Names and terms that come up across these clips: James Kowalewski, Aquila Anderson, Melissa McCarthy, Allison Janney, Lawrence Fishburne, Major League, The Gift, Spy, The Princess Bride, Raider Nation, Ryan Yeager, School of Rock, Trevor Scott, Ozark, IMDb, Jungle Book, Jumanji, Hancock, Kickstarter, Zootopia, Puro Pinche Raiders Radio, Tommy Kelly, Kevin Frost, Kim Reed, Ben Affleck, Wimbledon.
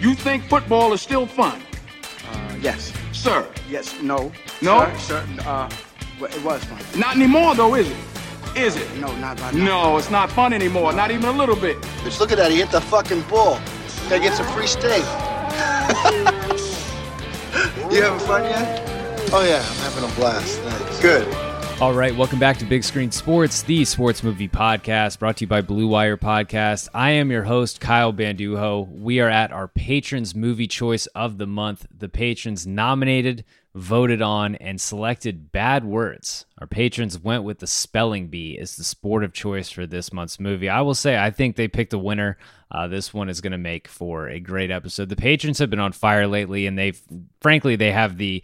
You think football is still fun? Yes. Sir? Yes, no. No? Sir, it was fun. Not anymore, though, is it? Is it? No, not right now. No, it's not fun anymore, not even a little bit. Just look at that, he hit the fucking ball. Gotta get some free steak. You having fun yet? Oh, yeah, I'm having a blast. Thanks. Good. All right, welcome back to Big Screen Sports, the sports movie podcast brought to you by Blue Wire Podcast. I am your host, Kyle Banduho. We are at our Patrons Movie Choice of the Month. The patrons nominated, voted on, and selected bad words. Our patrons went with the spelling bee as the sport of choice for this month's movie. I will say I think they picked a winner. This one is going to make for a great episode. The patrons have been on fire lately, and they have the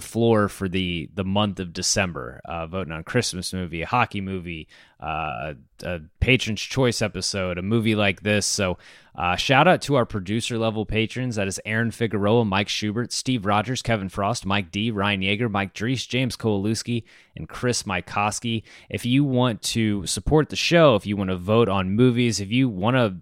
floor for the month of December. Voting on Christmas movie, a hockey movie, a patron's choice episode, a movie like this. So shout out to our producer level patrons. That is Aaron Figueroa, Mike Schubert, Steve Rogers, Kevin Frost, Mike D, Ryan Yeager, Mike Drees, James Kowalewski, and Chris Mykoski. If you want to support the show, if you want to vote on movies, if you want to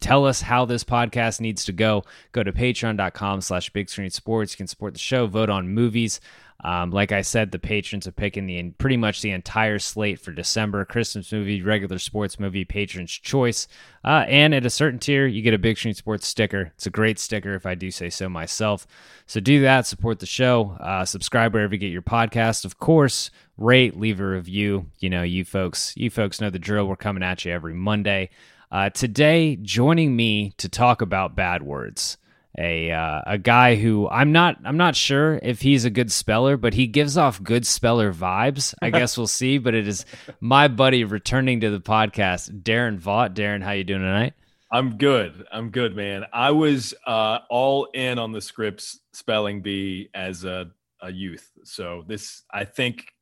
tell us how this podcast needs to go, go to patreon.com/bigscreensports. You can support the show, vote on movies. Like I said, the patrons are picking pretty much the entire slate for December: Christmas movie, regular sports movie, patron's choice. And at a certain tier, you get a Big Screen Sports sticker. It's a great sticker, if I do say so myself. So do that, support the show, subscribe wherever you get your podcast. Of course, rate, leave a review. You know, you folks know the drill. We're coming at you every Monday. Today, joining me to talk about bad words, a guy who I'm not sure if he's a good speller, but he gives off good speller vibes. I guess we'll see. But it is my buddy returning to the podcast, Darren Vaught. Darren, how you doing tonight? I'm good, man. I was all in on the Scripps spelling bee as a youth, so this I think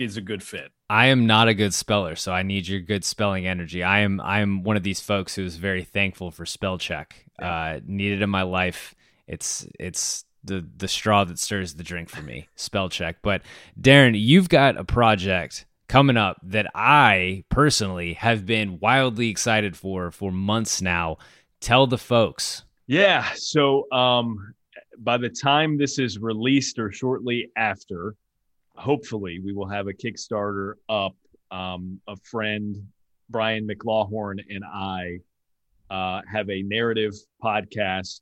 is a good fit. I am not a good speller, so I need your good spelling energy. I am one of these folks who is very thankful for spell check. Needed in my life. It's the straw that stirs the drink for me, spell check. But Darren, you've got a project coming up that I personally have been wildly excited for months now. Tell the folks. Yeah. So by the time this is released or shortly after, hopefully we will have a Kickstarter up. A friend, Brian McLawhorn, and I have a narrative podcast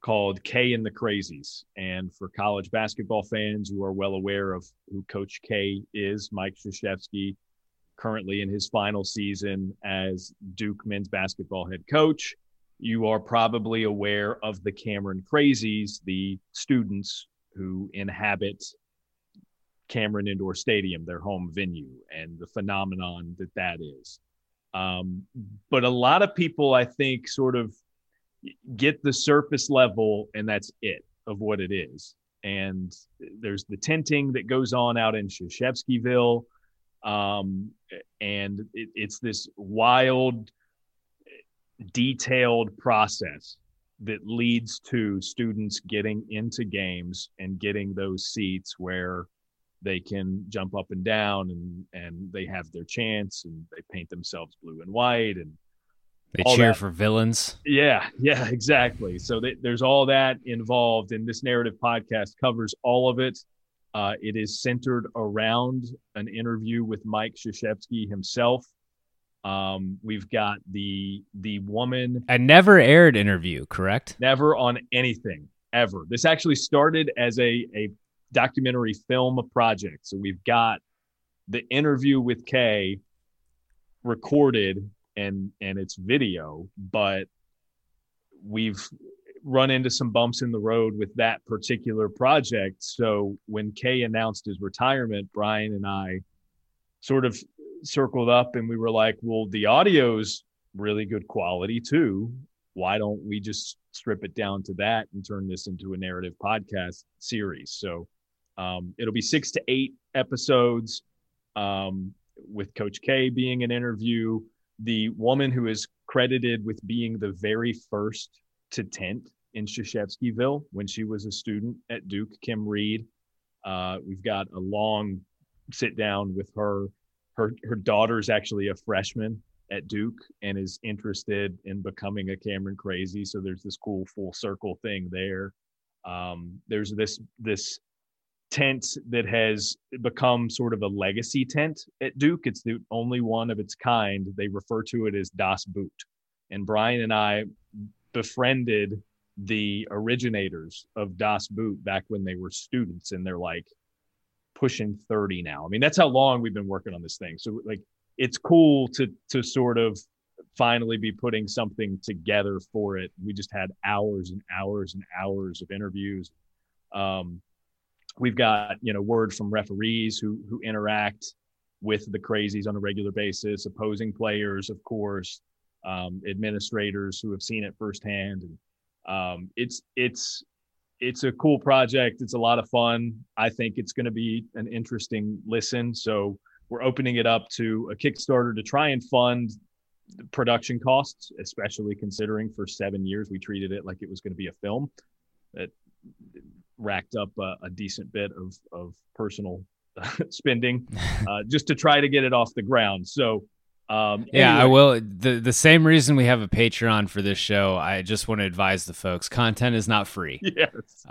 called K and the Crazies. And for college basketball fans who are well aware of who Coach K is, Mike Krzyzewski, currently in his final season as Duke men's basketball head coach, you are probably aware of the Cameron Crazies, the students who inhabit Cameron Indoor Stadium, their home venue, and the phenomenon that is. But a lot of people, I think, sort of get the surface level, and that's it, of what it is. And there's the tenting that goes on out in Krzyzewskiville, and it's this wild, detailed process that leads to students getting into games and getting those seats where they can jump up and down, and they have their chance, and they paint themselves blue and white, and they cheer for villains. Yeah, exactly. So there's all that involved, and this narrative podcast covers all of it. It is centered around an interview with Mike Krzyzewski himself. We've got the woman. A never aired interview, correct? Never on anything, ever. This actually started as a documentary film project. So we've got the interview with Kay recorded and it's video, but we've run into some bumps in the road with that particular project. So when Kay announced his retirement, Brian and I sort of circled up and we were like, well, the audio's really good quality too. Why don't we just strip it down to that and turn this into a narrative podcast series? So it'll be 6 to 8 episodes with Coach K being an interview. The woman who is credited with being the very first to tent in Krzyzewskiville when she was a student at Duke, Kim Reed. We've got a long sit down with her. Her daughter's actually a freshman at Duke and is interested in becoming a Cameron Crazy. So there's this cool full circle thing there. There's this tent that has become sort of a legacy tent at Duke. It's the only one of its kind. They refer to it as Das Boot. And Brian and I befriended the originators of Das Boot back when they were students, and they're like pushing 30 now. I mean, that's how long we've been working on this thing. So like, it's cool to sort of finally be putting something together for it. We just had hours and hours and hours of interviews. We've got, word from referees who interact with the Crazies on a regular basis, opposing players, of course, administrators who have seen it firsthand. And it's a cool project. It's a lot of fun. I think it's going to be an interesting listen. So we're opening it up to a Kickstarter to try and fund the production costs, especially considering for 7 years we treated it like it was going to be a film. That racked up a decent bit of personal spending just to try to get it off the ground. So anyway. I will. The same reason we have a Patreon for this show. I just want to advise the folks: content is not free. Yes,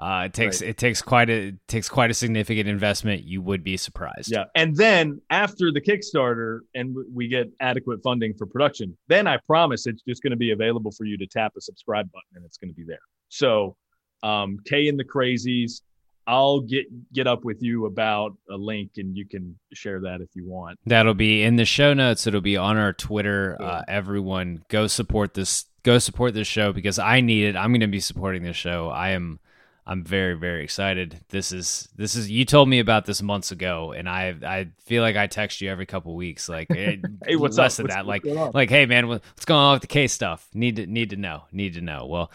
it takes quite a significant investment. You would be surprised. Yeah, and then after the Kickstarter and we get adequate funding for production, then I promise it's just going to be available for you to tap a subscribe button and it's going to be there. So, Kay and the Crazies. I'll get up with you about a link, and you can share that if you want. That'll be in the show notes. It'll be on our Twitter. Yeah. Everyone, go support this. Go support this show because I need it. I'm going to be supporting this show. I'm very, very excited. This is. You told me about this months ago, and I feel like I text you every couple of weeks. Like, hey, what's less up? Than that? Like, hey, man, what's going on with the K stuff? Need to know. Well.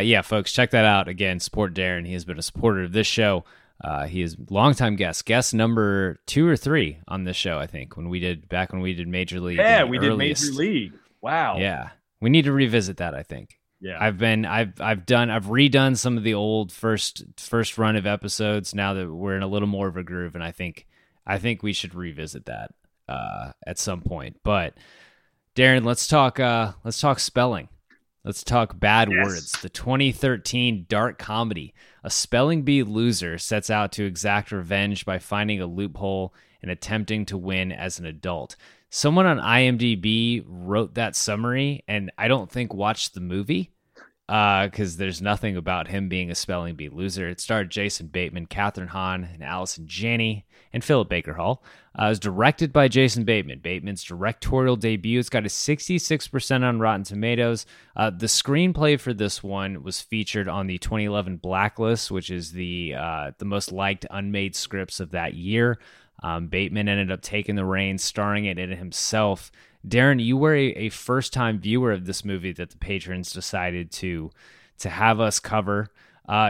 Yeah, folks, check that out. Again, support Darren. He has been a supporter of this show. He is longtime guest number 2 or 3 on this show, I think, when we did Major League. Yeah, we did Major League. Wow. Yeah, we need to revisit that, I think. Yeah, I've redone some of the old first run of episodes now that we're in a little more of a groove, and I think we should revisit that at some point. But Darren, let's talk spelling. Let's talk bad words. The 2013 dark comedy. A spelling bee loser sets out to exact revenge by finding a loophole and attempting to win as an adult. Someone on IMDb wrote that summary, and I don't think watched the movie because there's nothing about him being a spelling bee loser. It starred Jason Bateman, Catherine Hahn, and Allison Janney, and Philip Baker Hall. It was directed by Jason Bateman. Bateman's directorial debut. It's got a 66% on Rotten Tomatoes. The screenplay for this one was featured on the 2011 Blacklist, which is the most liked unmade scripts of that year. Bateman ended up taking the reins, starring it in himself. Darren, you were a first-time viewer of this movie that the patrons decided to have us cover.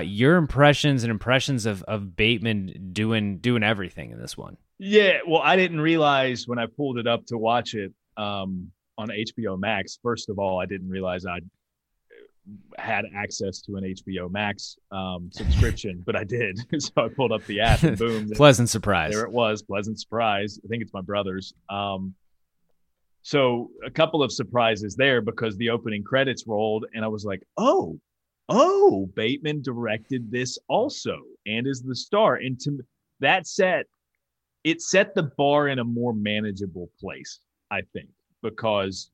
Your impressions of Bateman doing everything in this one. Yeah, well, I didn't realize when I pulled it up to watch it on HBO Max. First of all, I didn't realize I'd had access to an HBO Max subscription, but I did. So I pulled up the app and boom. Pleasant surprise. There it was. Pleasant surprise. I think it's my brother's. So a couple of surprises there because the opening credits rolled and I was like, oh, Bateman directed this also and is the star. And to that set the bar in a more manageable place, I think, because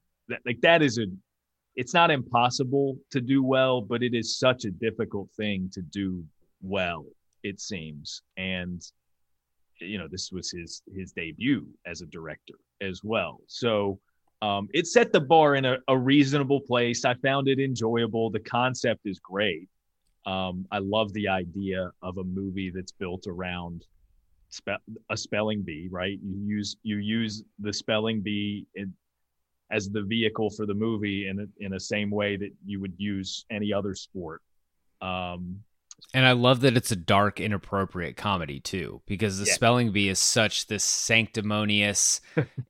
it's not impossible to do well, but it is such a difficult thing to do well, it seems. And, this was his debut as a director as well. So it set the bar in a reasonable place. I found it enjoyable. The concept is great. I love the idea of a movie that's built around a spelling bee, right? You use the spelling bee as the vehicle for the movie in a same way that you would use any other sport. And I love that it's a dark, inappropriate comedy, too, because the spelling bee is such this sanctimonious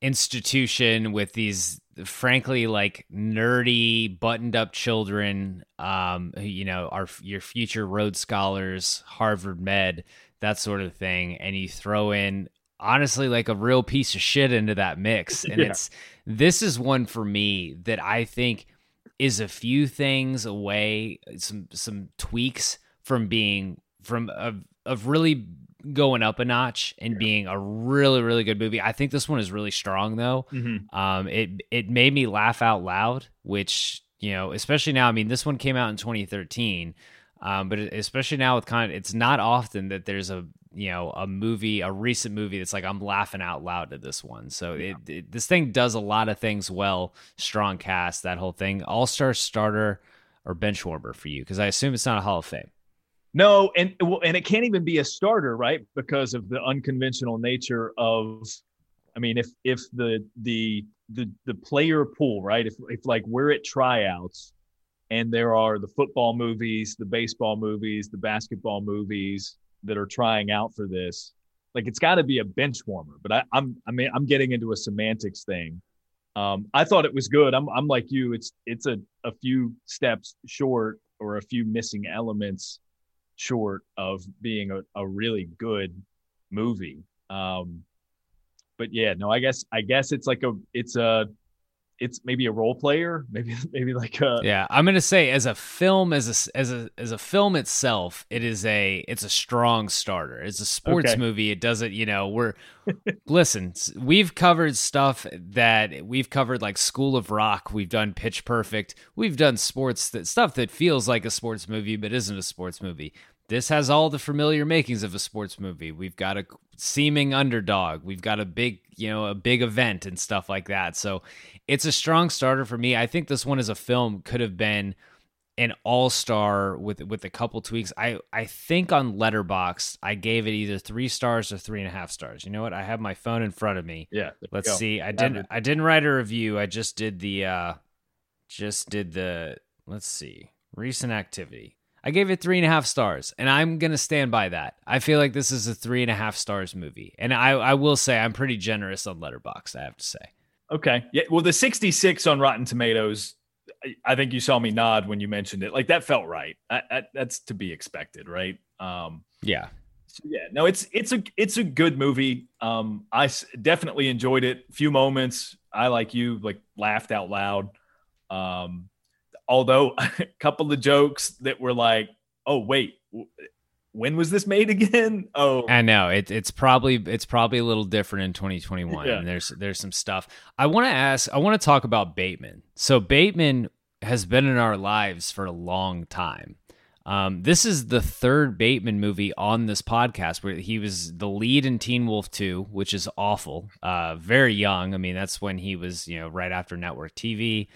institution with these, frankly, like nerdy, buttoned up children, your future Rhodes Scholars, Harvard Med, that sort of thing. And you throw in, honestly, like a real piece of shit into that mix. And this is one for me that I think is a few things away, some tweaks from really going up a notch and being a really, really good movie. I think this one is really strong though. Mm-hmm. It made me laugh out loud, which, especially now, I mean, this one came out in 2013, but especially now with it's not often that there's a recent movie that's like, I'm laughing out loud at this one. So this thing does a lot of things well, strong cast, that whole thing. All-star starter or bench warmer for you? Because I assume it's not a Hall of Fame. No, and it can't even be a starter, right? Because of the unconventional nature of, I mean, if the player pool, right? If like we're at tryouts and there are the football movies, the baseball movies, the basketball movies that are trying out for this, like it's got to be a bench warmer. But I'm getting into a semantics thing. I thought it was good. I'm like you. It's a few steps short or a few missing elements short of being a really good movie. But yeah, no, I guess it's maybe a role player, maybe like a, yeah, I'm going to say as a film, as a film itself, it's a strong starter. It's a sports movie. It doesn't, listen, we've covered stuff that we've covered like School of Rock. We've done Pitch Perfect. We've done stuff that feels like a sports movie, but isn't a sports movie. This has all the familiar makings of a sports movie. We've got a seeming underdog. We've got a big event and stuff like that. So it's a strong starter for me. I think this one as a film could have been an all-star with a couple tweaks. I think on Letterboxd, I gave it either 3 stars or 3.5 stars. You know what? I have my phone in front of me. Yeah. Let's see. I didn't write a review. I just did the, let's see, recent activity. I gave it 3.5 stars, and I'm going to stand by that. I feel like this is a 3.5 stars movie, and I will say I'm pretty generous on Letterboxd, I have to say. Okay. Yeah. Well, the 66 on Rotten Tomatoes, I think you saw me nod when you mentioned it. Like that felt right. That's to be expected, right? Yeah. So yeah. No, it's a good movie. I definitely enjoyed it. Few moments I, like you, like laughed out loud. Although a couple of jokes that were like, oh, wait, when was this made again? Oh, I know it's probably a little different in 2021. Yeah. And there's some stuff I want to talk about Bateman. So Bateman has been in our lives for a long time. This is the third Bateman movie on this podcast, where he was the lead in Teen Wolf 2, which is awful. Very young. I mean, that's when he was, right after network TV.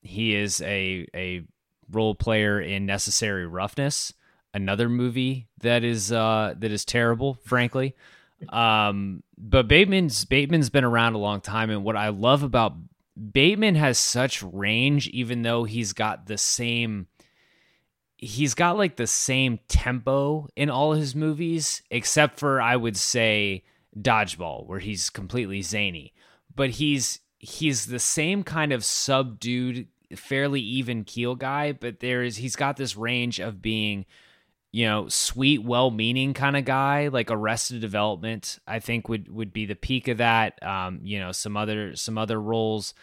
He is a role player in Necessary Roughness, another movie that is terrible, frankly. But Bateman's been around a long time, and what I love about Bateman has such range, even though he's got like the same tempo in all his movies, except for, I would say, Dodgeball, where he's completely zany. But he's the same kind of subdued fairly even keel guy, but he's got this range of being, you know, sweet, well-meaning kind of guy, like Arrested Development, I think would be the peak of that. You know, some other roles,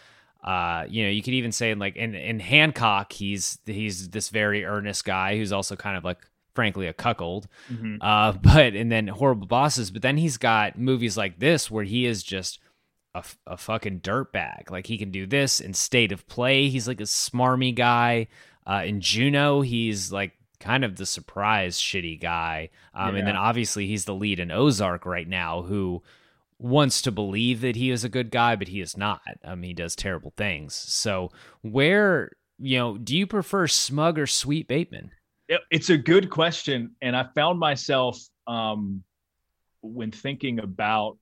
you know, you could even say like in Hancock, he's this very earnest guy who's also kind of like, frankly, a cuckold. Mm-hmm. And then Horrible Bosses, but then he's got movies like this where he is just a fucking dirtbag. Like he can do this in State of Play. He's like a smarmy guy. In Juno, he's like kind of the surprise shitty guy. And then obviously he's the lead in Ozark right now, who wants to believe that he is a good guy, but he is not. He does terrible things. So where, you know, do you prefer smug or sweet Bateman? It's a good question. And I found myself, when thinking about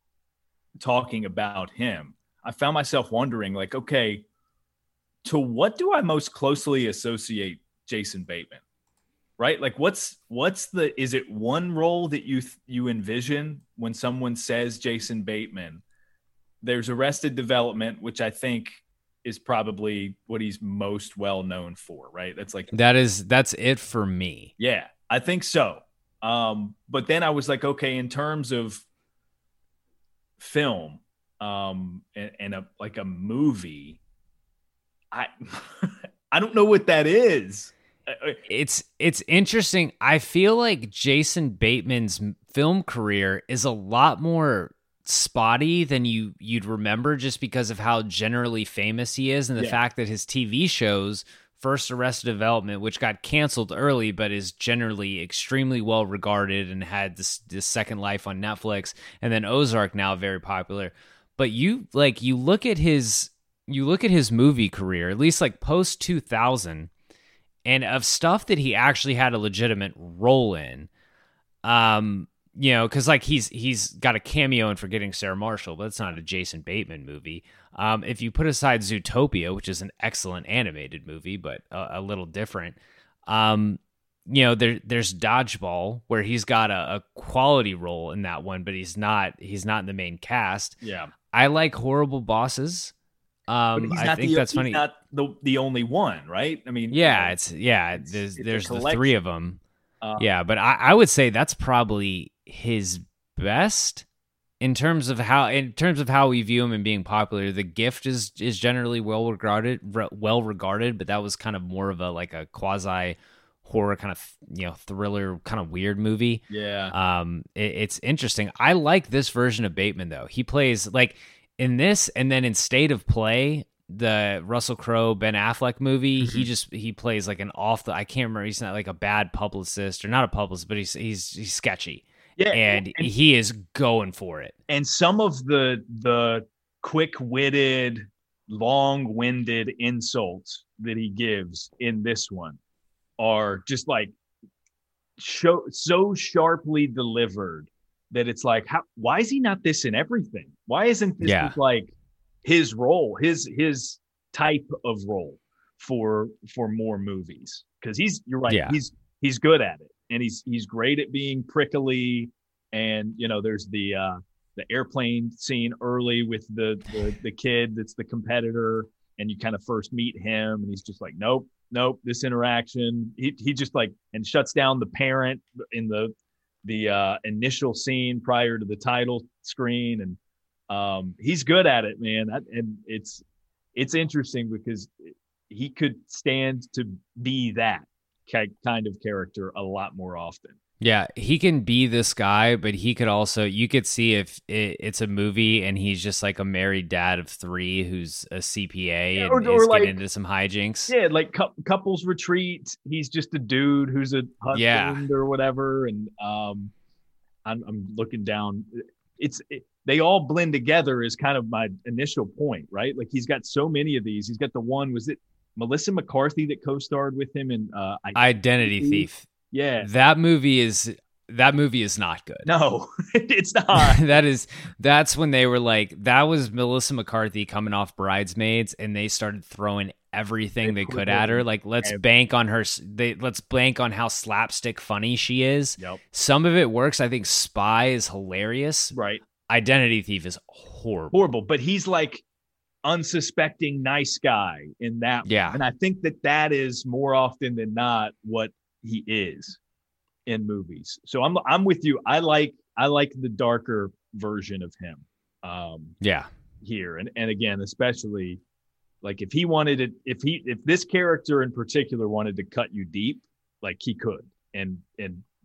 talking about him, I found myself wondering, like, okay, to what do I most closely associate Jason Bateman? Right? Like is it one role that you envision when someone says Jason Bateman? There's Arrested Development, which I think is probably what he's most well known for, right? That's it for me. Yeah, I think so. But then I was like, okay, in terms of film, and a movie, I don't know what that is. It's interesting. I feel like Jason Bateman's film career is a lot more spotty than you'd remember, just because of how generally famous he is, and the fact that his TV shows, first Arrested Development, which got canceled early but is generally extremely well regarded and had this Second Life on Netflix, and then Ozark, now very popular. But you look at his movie career, at least like post 2000, and of stuff that he actually had a legitimate role in, you know, because like he's got a cameo in Forgetting Sarah Marshall, but it's not a Jason Bateman movie. If you put aside Zootopia, which is an excellent animated movie, but a little different, you know, there's Dodgeball, where he's got a quality role in that one, but he's not in the main cast. Yeah, I like Horrible Bosses. I think that's funny. Not the only one, right? I mean, yeah, there's the three of them. But I would say that's probably his best in terms of how we view him and being popular. The Gift is generally well regarded, but that was kind of more of a quasi horror kind of, you know, thriller kind of weird movie. Yeah. It's interesting. I like this version of Bateman though. He plays like in this, and then in State of Play, the Russell Crowe, Ben Affleck movie, mm-hmm. he plays like an I can't remember. He's not like a bad publicist, or not a publicist, but he's sketchy. Yeah, and he is going for it. And some of the quick-witted, long-winded insults that he gives in this one are just like so sharply delivered that it's like, why is he not this in everything? Why isn't this like his role, his type of role for more movies? Because you're right. Yeah. He's good at it, and he's great at being prickly. And you know, there's the airplane scene early with the kid that's the competitor, and you kind of first meet him, and he's just like, nope. This interaction, he just like, and shuts down the parent in the initial scene prior to the title screen, and he's good at it, man. And it's interesting because he could stand to be that kind of character a lot more often. Yeah, he can be this guy, but he could also, you could see if it's a movie and he's just like a married dad of three who's a CPA and is like, getting into some hijinks. Yeah, like couples retreat. He's just a dude who's a husband or whatever. And I'm looking down. They all blend together is kind of my initial point, right? Like he's got so many of these. He's got the one, was it Melissa McCarthy that co-starred with him in Identity Thief? Yeah. That movie is not good. No, it's not. That's when they were like, that was Melissa McCarthy coming off Bridesmaids, and they started throwing everything they could at her. Like, let's bank on how slapstick funny she is. Yep. Some of it works. I think Spy is hilarious. Right. Identity Thief is horrible. But he's like, unsuspecting nice guy in that. Yeah. One. And I think that that is more often than not what he is in movies. So I'm with you. I like the darker version of him. Here. And again, especially like if he wanted it, if this character in particular wanted to cut you deep, like he could, and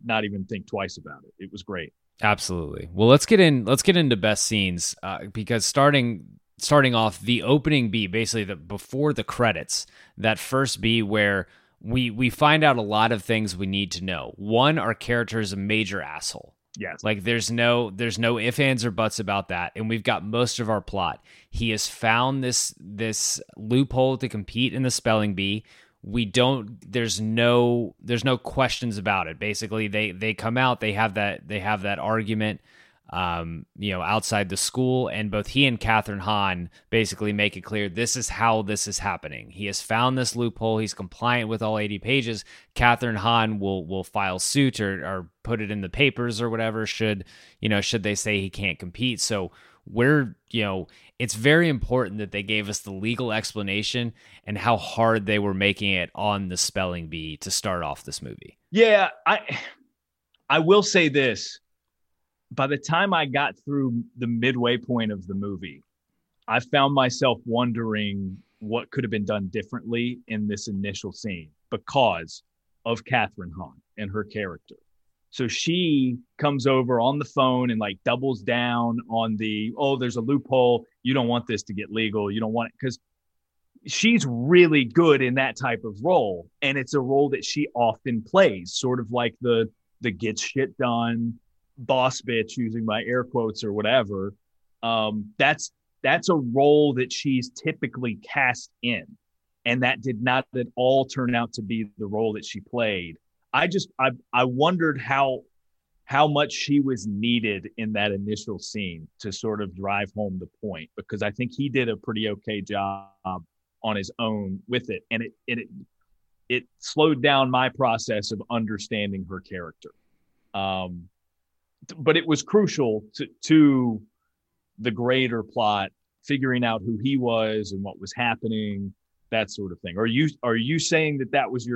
not even think twice about it. It was great. Absolutely. Well, let's get into best scenes, because starting off the opening B, basically before the credits, that first B where we find out a lot of things we need to know. One, our character is a major asshole. Yes. Like there's no ifs, ands, or buts about that. And we've got most of our plot. He has found this loophole to compete in the spelling bee. There's no questions about it. Basically, they come out, they have that argument, outside the school, and both he and Catherine Hahn basically make it clear this is how this is happening. He has found this loophole. He's compliant with all 80 pages. Catherine Hahn will file suit or put it in the papers or whatever. Should they say he can't compete? So it's very important that they gave us the legal explanation and how hard they were making it on the spelling bee to start off this movie. Yeah, I will say this. By the time I got through the midway point of the movie, I found myself wondering what could have been done differently in this initial scene because of Catherine Hahn and her character. So she comes over on the phone and like doubles down on there's a loophole. You don't want this to get legal. You don't want it, because she's really good in that type of role. And it's a role that she often plays, sort of like the gets shit done boss bitch, using my air quotes or whatever. That's a role that she's typically cast in. And that did not at all turn out to be the role that she played. I wondered how much she was needed in that initial scene to sort of drive home the point, because I think he did a pretty okay job on his own with it, and it slowed down my process of understanding her character. But it was crucial to the greater plot, figuring out who he was and what was happening, that sort of thing. Are you saying that was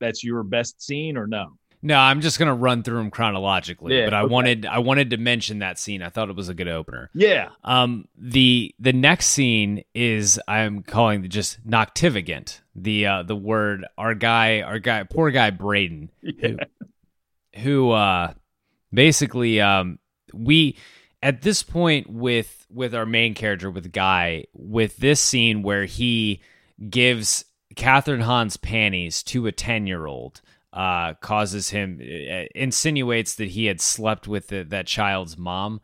that's your best scene or no? No, I'm just going to run through them chronologically, but I wanted to mention that scene. I thought it was a good opener. Yeah. The next scene is, I'm calling just noctivagant. The word, our guy, poor guy Braden, who basically, we at this point with our main character, with Guy, with this scene where he gives Catherine Hahn's panties to a 10-year-old, causes him, insinuates that he had slept with that child's mom.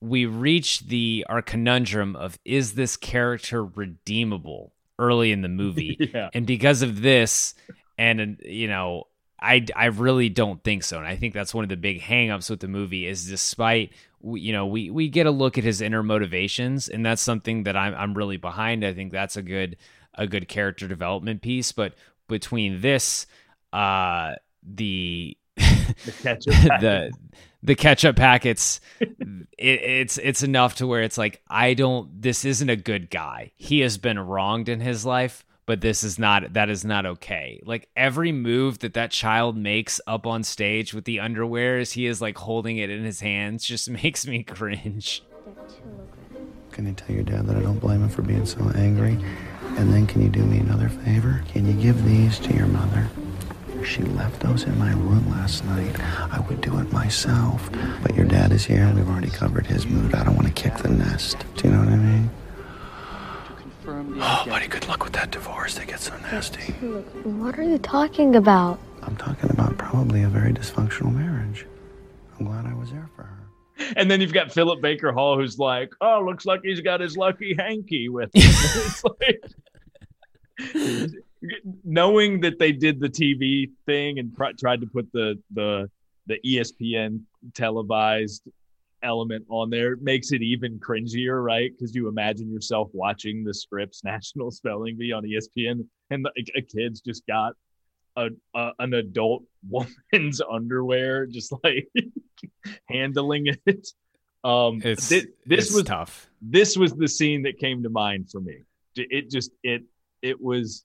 We reach our conundrum of, is this character redeemable early in the movie? Yeah. And because of this, and I really don't think so. And I think that's one of the big hangups with the movie is, despite, we get a look at his inner motivations, and that's something that I'm really behind. I think that's a good character development piece, but between this, the ketchup packets, it's enough to where it's like, this isn't a good guy. He has been wronged in his life, but that is not okay. Like every move that child makes up on stage with the underwear as he is like holding it in his hands just makes me cringe. Can you tell your dad that I don't blame him for being so angry? And then can you do me another favor? Can you give these to your mother? She left those in my room last night. I would do it myself. But your dad is here and we've already covered his mood. I don't want to kick the nest. Do you know what I mean? Oh, buddy, good luck with that divorce. They get so nasty. What are you talking about? I'm talking about probably a very dysfunctional marriage. I'm glad I was there for her. And then you've got Philip Baker Hall, who's like, oh, looks like he's got his lucky hanky with him. It's like, knowing that they did the TV thing and tried to put the ESPN televised element on there makes it even cringier, right? Because you imagine yourself watching the Scripps National Spelling Bee on ESPN, and a kid's just got an adult woman's underwear, just like handling it. This was tough. This was the scene that came to mind for me. It was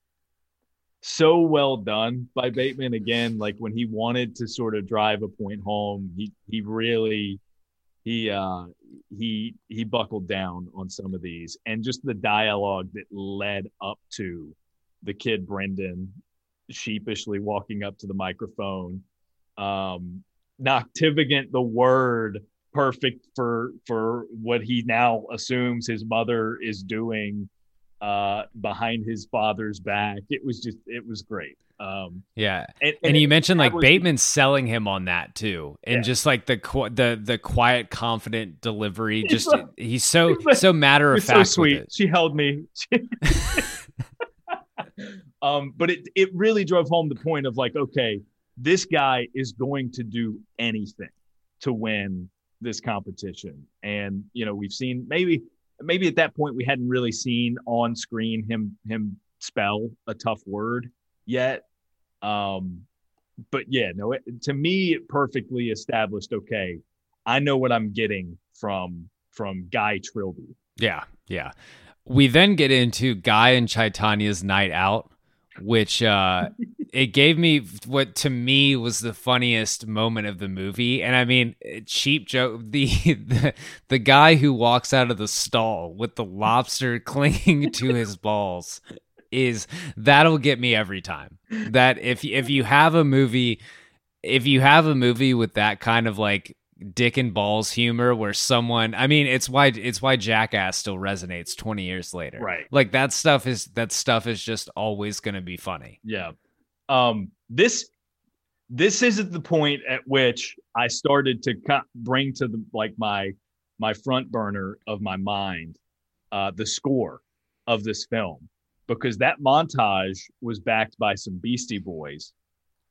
so well done by Bateman again. Like when he wanted to sort of drive a point home, he really buckled down on some of these, and just the dialogue that led up to the kid Brendan sheepishly walking up to the microphone. Noctivigant, the word perfect for what he now assumes his mother is doing behind his father's back. It was great. And you mentioned like Bateman selling him on that too, and just like the quiet, confident delivery. He's so matter of fact. So sweet. She held me. But it really drove home the point of like, okay, this guy is going to do anything to win this competition. And you know, we've seen maybe at that point we hadn't really seen on screen him spell a tough word yet. To me, it perfectly established, okay, I know what I'm getting from Guy Trilby. Yeah. We then get into Guy and Chaitanya's night out, which it gave me what to me was the funniest moment of the movie. And I mean, cheap joke, the guy who walks out of the stall with the lobster clinging to his balls is, that'll get me every time. That if you have a movie with that kind of like dick and balls humor, where someone, I mean, it's why Jackass still resonates 20 years later, right? Like that stuff is just always going to be funny. Yeah. This isn't the point at which I started to bring to the, like my front burner of my mind, the score of this film, because that montage was backed by some Beastie Boys.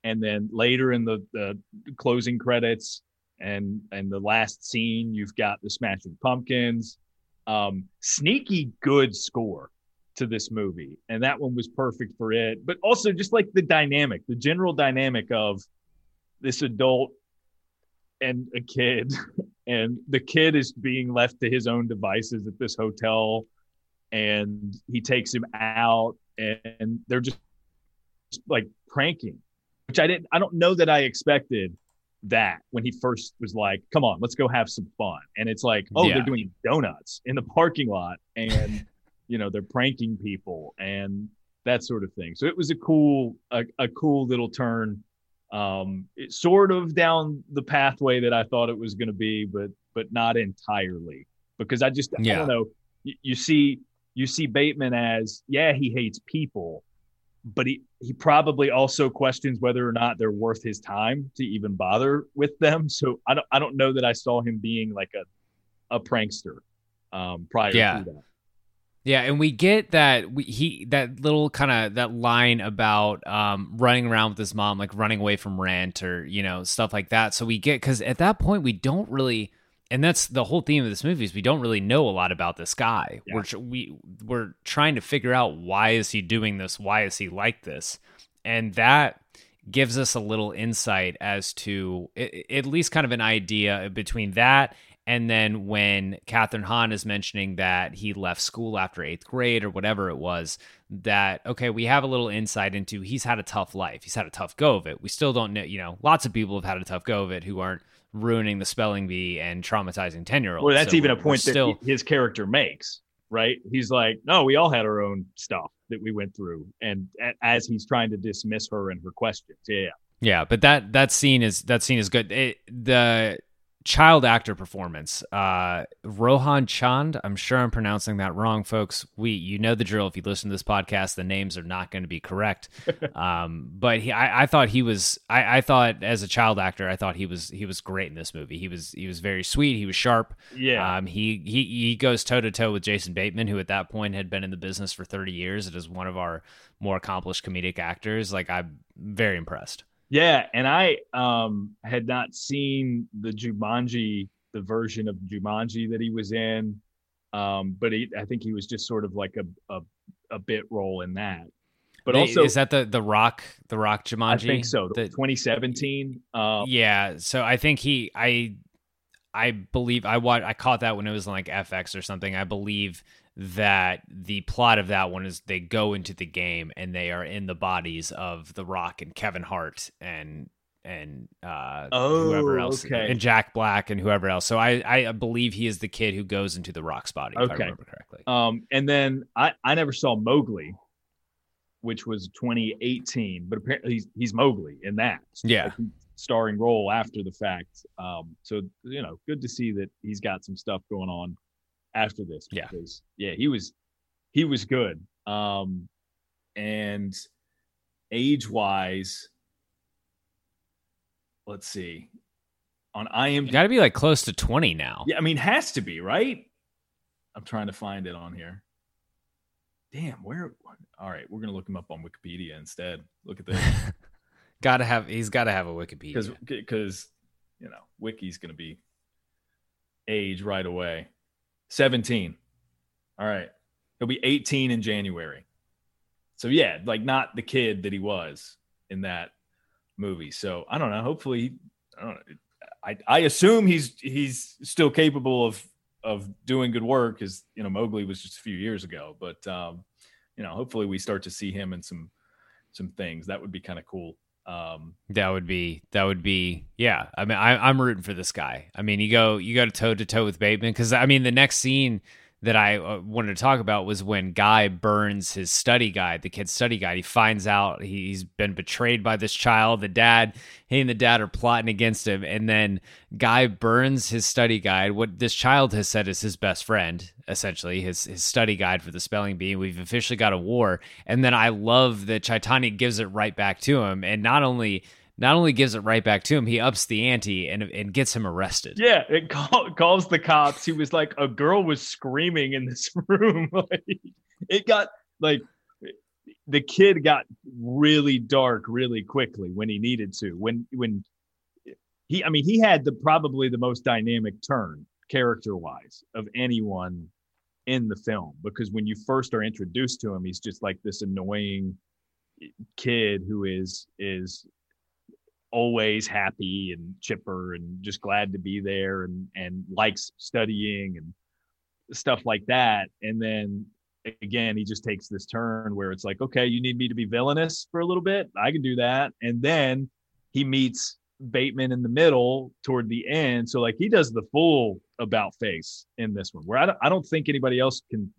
And then later in the closing credits, and the last scene, you've got the Smashing Pumpkins. Sneaky good score to this movie, and that one was perfect for it. But also just like the general dynamic of this adult and a kid, and the kid is being left to his own devices at this hotel, and he takes him out, and they're just like pranking, which I don't know that I expected that when he first was like, come on, let's go have some fun. And it's like, oh, they're doing donuts in the parking lot, and you know, they're pranking people and that sort of thing. So it was a cool little turn. It sort of down the pathway that I thought it was going to be, but not entirely, because I don't know. You see Bateman as, he hates people, but he probably also questions whether or not they're worth his time to even bother with them. So I don't know that I saw him being like a prankster prior to that. Yeah, and we get that line about running around with his mom, like running away from rent or, you know, stuff like that. So we get, because at that point we don't really, and that's the whole theme of this movie, is we don't really know a lot about this guy. Yeah. We're trying to figure out, why is he doing this? Why is he like this? And that gives us a little insight as to, at least kind of an idea between that. And then when Catherine Hahn is mentioning that he left school after 8th grade or whatever it was, that, okay, we have a little insight into, he's had a tough life. He's had a tough go of it. We still don't know, you know, lots of people have had a tough go of it who aren't ruining the spelling bee and traumatizing 10-year-olds. Well, that's even a point that his character makes, right? He's like, no, we all had our own stuff that we went through. And as he's trying to dismiss her and her questions. Yeah. But that scene is good. The child actor performance, Rohan Chand. I'm sure I'm pronouncing that wrong, folks. You know the drill. If you listen to this podcast, the names are not going to be correct. But I thought as a child actor he was great in this movie. He was very sweet. He was sharp. Yeah. He goes toe to toe with Jason Bateman, who at that point had been in the business for 30 years. It is one of our more accomplished comedic actors. Like, I'm very impressed. Yeah, and I had not seen the version of Jumanji that he was in, but I think he was just sort of like a bit role in that. But also, is that the Rock Jumanji? I think so. 2017. So I think he, I I believe I caught that when it was on like FX or something. I believe that the plot of that one is they go into the game and they are in the bodies of The Rock and Kevin Hart and whoever else, okay, and Jack Black and whoever else. So I believe he is the kid who goes into The Rock's body, if I remember correctly. And then I never saw Mowgli, which was 2018, but apparently he's Mowgli in that. Yeah. Starring role after the fact. So, you know, good to see that he's got some stuff going on after this. Because, yeah, he was good. And age-wise, let's see. On IMDb, you got to be like close to 20 now. Yeah, I mean, has to be, right? I'm trying to find it on here. Damn, where? All right, we're going to look him up on Wikipedia instead. Look at this. He's got to have a Wikipedia because, you know, Wiki's going to be age right away. 17. All right. He'll be 18 in January. So, yeah, like not the kid that he was in that movie. So I don't know. Hopefully, I don't know. I assume he's still capable of doing good work, as, you know, Mowgli was just a few years ago, but you know, hopefully we start to see him in some things. That would be kind of cool. That would be yeah. I mean, I'm rooting for this guy. I mean, you go to toe with Bateman, because I mean the next scene that I wanted to talk about was when Guy burns his study guide, the kid's study guide. He finds out he's been betrayed by this child. He and the dad are plotting against him, and then Guy burns his study guide. What this child has said is his best friend, essentially, his study guide for the spelling bee. We've officially got a war. And then I love that Chaitanya gives it right back to him, and not only gives it right back to him, he ups the ante and gets him arrested. Yeah, it calls the cops. He was like, a girl was screaming in this room. It got, like, the kid got really dark really quickly when he needed to. When he, I mean, he had probably the most dynamic turn, character-wise, of anyone in the film. Because when you first are introduced to him, he's just like this annoying kid who is always happy and chipper and just glad to be there and likes studying and stuff like that. And then again, he just takes this turn where it's like, okay, you need me to be villainous for a little bit. I can do that. And then he meets Bateman in the middle toward the end. So like he does the full about face in this one, where I don't think anybody else can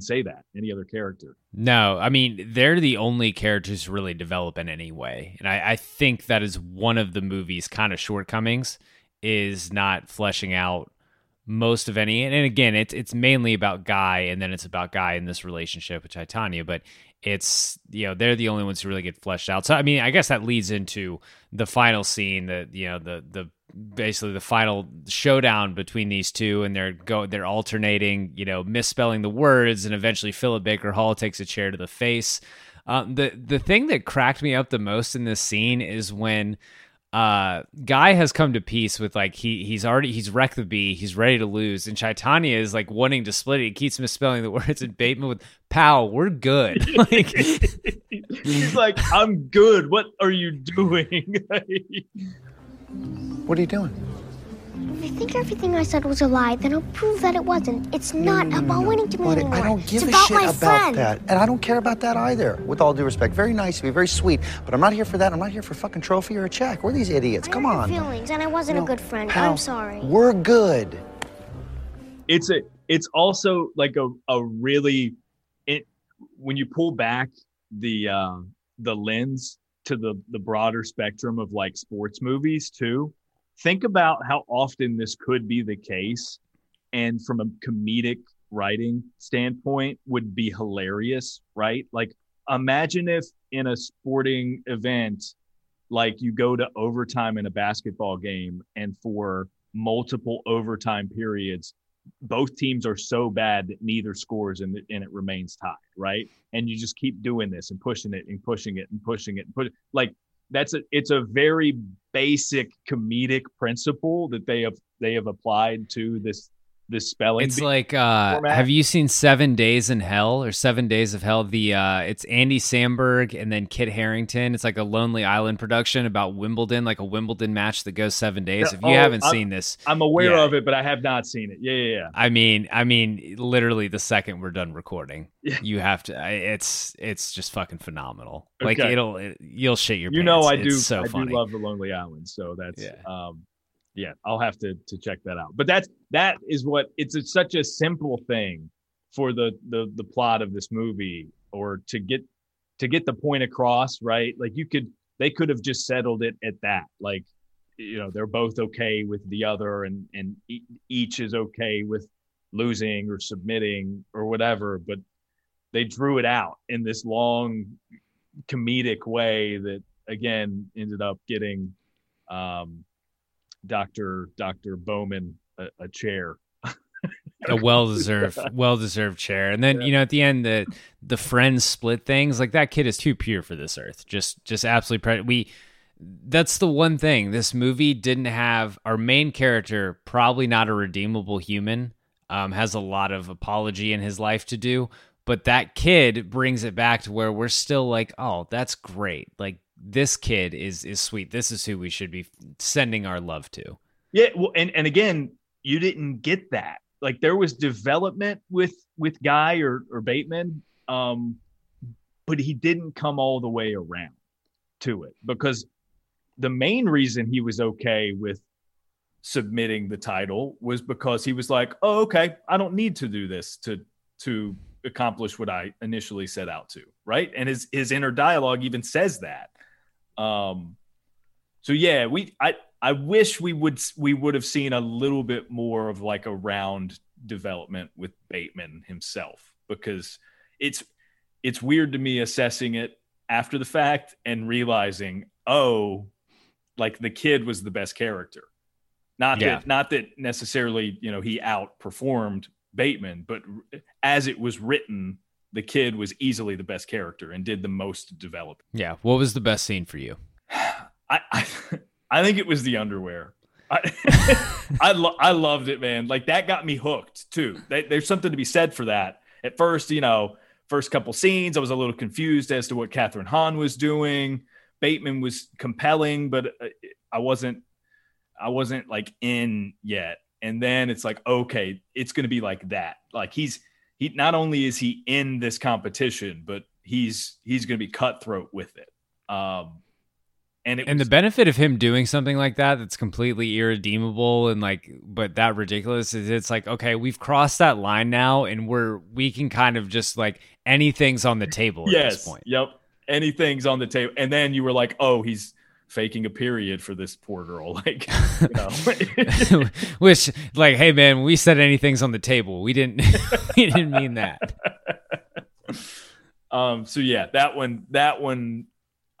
say that, any other character. No, I mean, they're the only characters to really develop in any way. And I think that is one of the movie's kind of shortcomings, is not fleshing out most of any. And again, it's mainly about Guy, and then it's about Guy in this relationship with Chaitanya, but it's, you know, they're the only ones who really get fleshed out. So, I mean, I guess that leads into the final scene, that, you know, the basically the final showdown between these two, and they're alternating, you know, misspelling the words, and eventually Philip Baker Hall takes a chair to the face. The thing that cracked me up the most in this scene is when Guy has come to peace with, like, he's wrecked the bee, he's ready to lose, and Chaitanya is like wanting to split it. He keeps misspelling the words, and Bateman with, "Pal, we're good." Like, he's like, "I'm good. What are you doing?" What are you doing? If you think everything I said was a lie, then I'll prove that it wasn't. It's not about winning to me anymore. I don't give a shit about that. And I don't care about that either, with all due respect. Very nice of you, very sweet. But I'm not here for that. I'm not here for a fucking trophy or a check. We're these idiots. Come on. I hurt your feelings, and I wasn't a good friend. I'm sorry. We're good. It's also like a really... when you pull back the lens to the broader spectrum of like sports movies too, think about how often this could be the case, and from a comedic writing standpoint would be hilarious, right? Like, imagine if in a sporting event, like you go to overtime in a basketball game, and for multiple overtime periods, both teams are so bad that neither scores and it remains tied, right? And you just keep doing this and pushing it and pushing it and pushing it and pushing. Like, it's a very basic comedic principle that they have applied to this the spelling. It's like, have you seen 7 Days in Hell or 7 Days of Hell? It's Andy Samberg and then Kit Harington. It's like a Lonely Island production about Wimbledon, like a Wimbledon match that goes 7 days. If you haven't seen this, I'm aware of it, but I have not seen it. Yeah. I mean, literally the second we're done recording, you have to. It's just fucking phenomenal. Okay. Like you'll shit your pants. You know, I do. So I do love the Lonely Island, so that's yeah, I'll have to check that out. But that is what it's such a simple thing for the plot of this movie, or to get the point across, right? Like they could have just settled it at that. Like, you know, they're both okay with the other, and each is okay with losing or submitting or whatever. But they drew it out in this long comedic way that again ended up getting Dr. Bowman a chair, a well-deserved chair. And then, you know, at the end, the friends split things. Like, that kid is too pure for this earth. Just absolutely. That's the one thing this movie didn't have. Our main character, probably not a redeemable human, has a lot of apology in his life to do. But that kid brings it back to where we're still like, oh, that's great. Like, this kid is sweet. This is who we should be sending our love to. Yeah. Well, and again, you didn't get that. Like, there was development with Guy or Bateman, but he didn't come all the way around to it, because the main reason he was okay with submitting the title was because he was like, oh, okay, I don't need to do this to accomplish what I initially set out to, right? And his inner dialogue even says that. So yeah, I wish we would have seen a little bit more of like a round development with Bateman himself, because it's weird to me assessing it after the fact and realizing, oh, like the kid was the best character. Not that necessarily, you know, he outperformed Bateman, but as it was written, the kid was easily the best character and did the most developing. Yeah. What was the best scene for you? I think it was the underwear. I loved it, man. Like, that got me hooked too. There's something to be said for that. At first, you know, first couple scenes, I was a little confused as to what Catherine Hahn was doing. Bateman was compelling, but I wasn't like in yet. And then it's like, okay, it's going to be like that. Like, he not only is he in this competition, but he's going to be cutthroat with it. And the benefit of him doing something like that, that's completely irredeemable and like, but that ridiculous, is it's like, okay, we've crossed that line now, and we can kind of just like, anything's on the table at this point. Yep. Anything's on the table. And then you were like, oh, he's faking a period for this poor girl, like, you know. Which, like, hey man, we said anything's on the table. We didn't mean that. So yeah, that one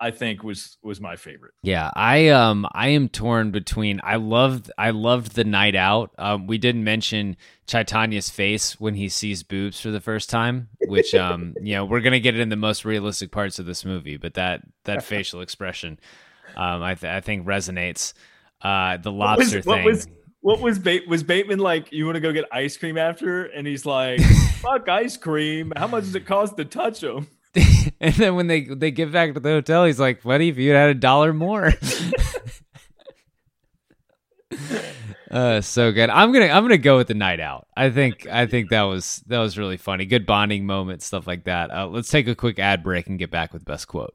I think was my favorite. Yeah, I am torn between. I loved the night out. We didn't mention Chaitanya's face when he sees boobs for the first time, which you know, we're gonna get it in the most realistic parts of this movie, but that facial expression, I think resonates. The lobster thing. Was Bateman like, you want to go get ice cream after? And he's like, fuck ice cream. How much does it cost to touch him? And then when they get back to the hotel, he's like, buddy, if you had $1 more. So good. I'm gonna go with the night out. I think that was really funny. Good bonding moment, stuff like that. Let's take a quick ad break and get back with Best Quote.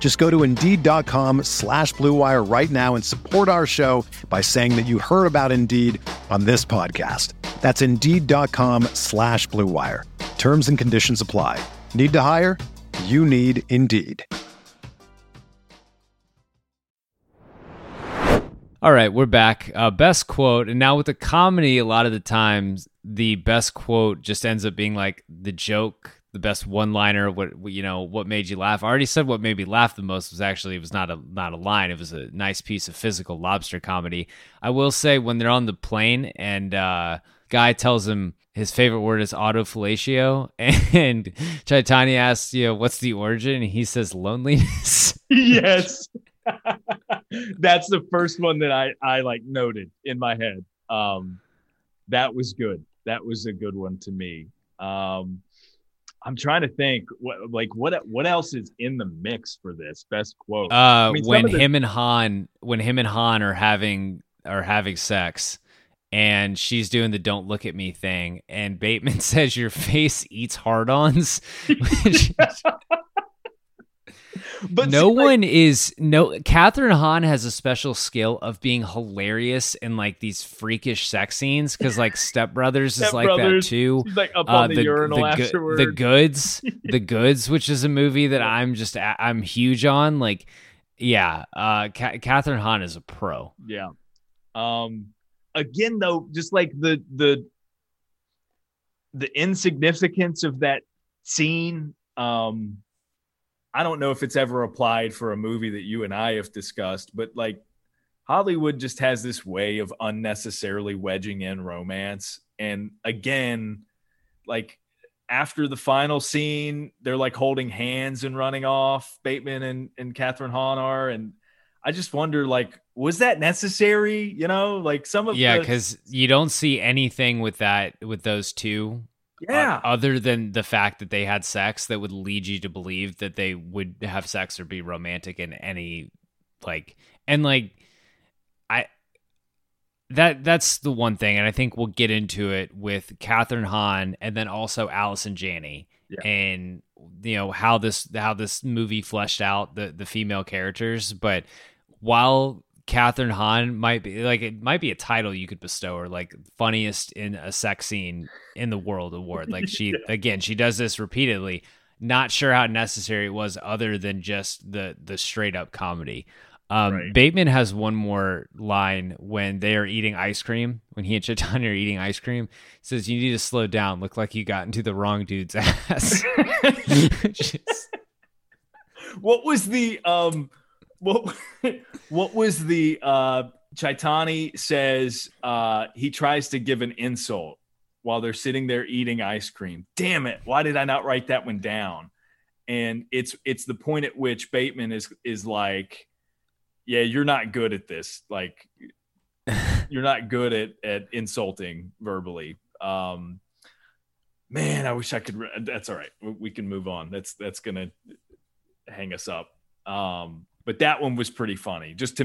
Just go to Indeed.com/Blue Wire right now and support our show by saying that you heard about Indeed on this podcast. That's Indeed.com/Blue Wire. Terms and conditions apply. Need to hire? You need Indeed. All right, we're back. Best quote. And now with the comedy, a lot of the times, the best quote just ends up being like the joke, the best one-liner, what made you laugh. I already said what made me laugh the most was actually, it was not a line. It was a nice piece of physical lobster comedy. I will say when they're on the plane and guy tells him his favorite word is autofellatio, and Chaitanya asks, what's the origin? And he says loneliness. Yes. That's the first one that I like noted in my head. That was good. That was a good one to me. I'm trying to think what else is in the mix for this best quote. When him and Han are having sex, and she's doing the "don't look at me" thing, and Bateman says, "Your face eats hard-ons." But Catherine Hahn has a special skill of being hilarious in like these freakish sex scenes, because like Step Brothers is like that too. She's like up on the urinal afterwards. The Goods, which is a movie that I'm huge on. Like, yeah, Catherine Hahn is a pro. Yeah. Again, though, just like the insignificance of that scene. I don't know if it's ever applied for a movie that you and I have discussed, but like Hollywood just has this way of unnecessarily wedging in romance. And again, like after the final scene, they're like holding hands and running off, Bateman and Catherine Hahn are. And I just wonder, like, was that necessary? Because you don't see anything with those two. Yeah. Other than the fact that they had sex, that would lead you to believe that they would have sex or be romantic in any that's the one thing. And I think we'll get into it with Catherine Hahn and then also Allison Janney and how this movie fleshed out the female characters. But while Catherine Hahn might be a title you could bestow her, like funniest in a sex scene in the world award. Like she does this repeatedly. Not sure how necessary it was other than just the straight up comedy. Right. Bateman has one more line when they are eating ice cream, when he and Chaitanya are eating ice cream, says, "You need to slow down. Look like you got into the wrong dude's ass." What was the Chaitanya says he tries to give an insult while they're sitting there eating ice cream. Damn it. Why did I not write that one down? And it's the point at which Bateman is like, yeah, you're not good at this. Like you're not good at insulting verbally. Man, I wish I could. That's all right. We can move on. That's going to hang us up. But that one was pretty funny. Just to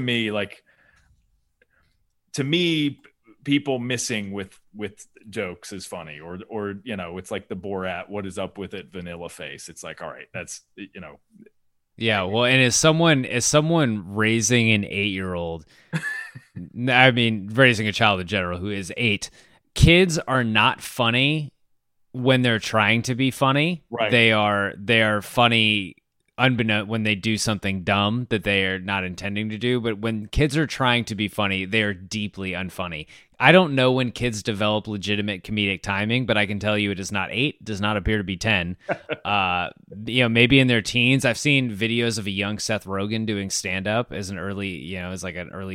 me, people missing with jokes is funny, or it's like the Borat, what is up with it, vanilla face. It's like, all right, that's, Yeah, well, and as someone raising an 8-year-old, I mean, raising a child in general who is 8, kids are not funny when they're trying to be funny. Right. They are funny unbeknownst when they do something dumb that they are not intending to do. But when kids are trying to be funny, they are deeply unfunny. I don't know when kids develop legitimate comedic timing, but I can tell you it is not 8, does not appear to be 10. Maybe in their teens. I've seen videos of a young Seth Rogen doing stand-up as an early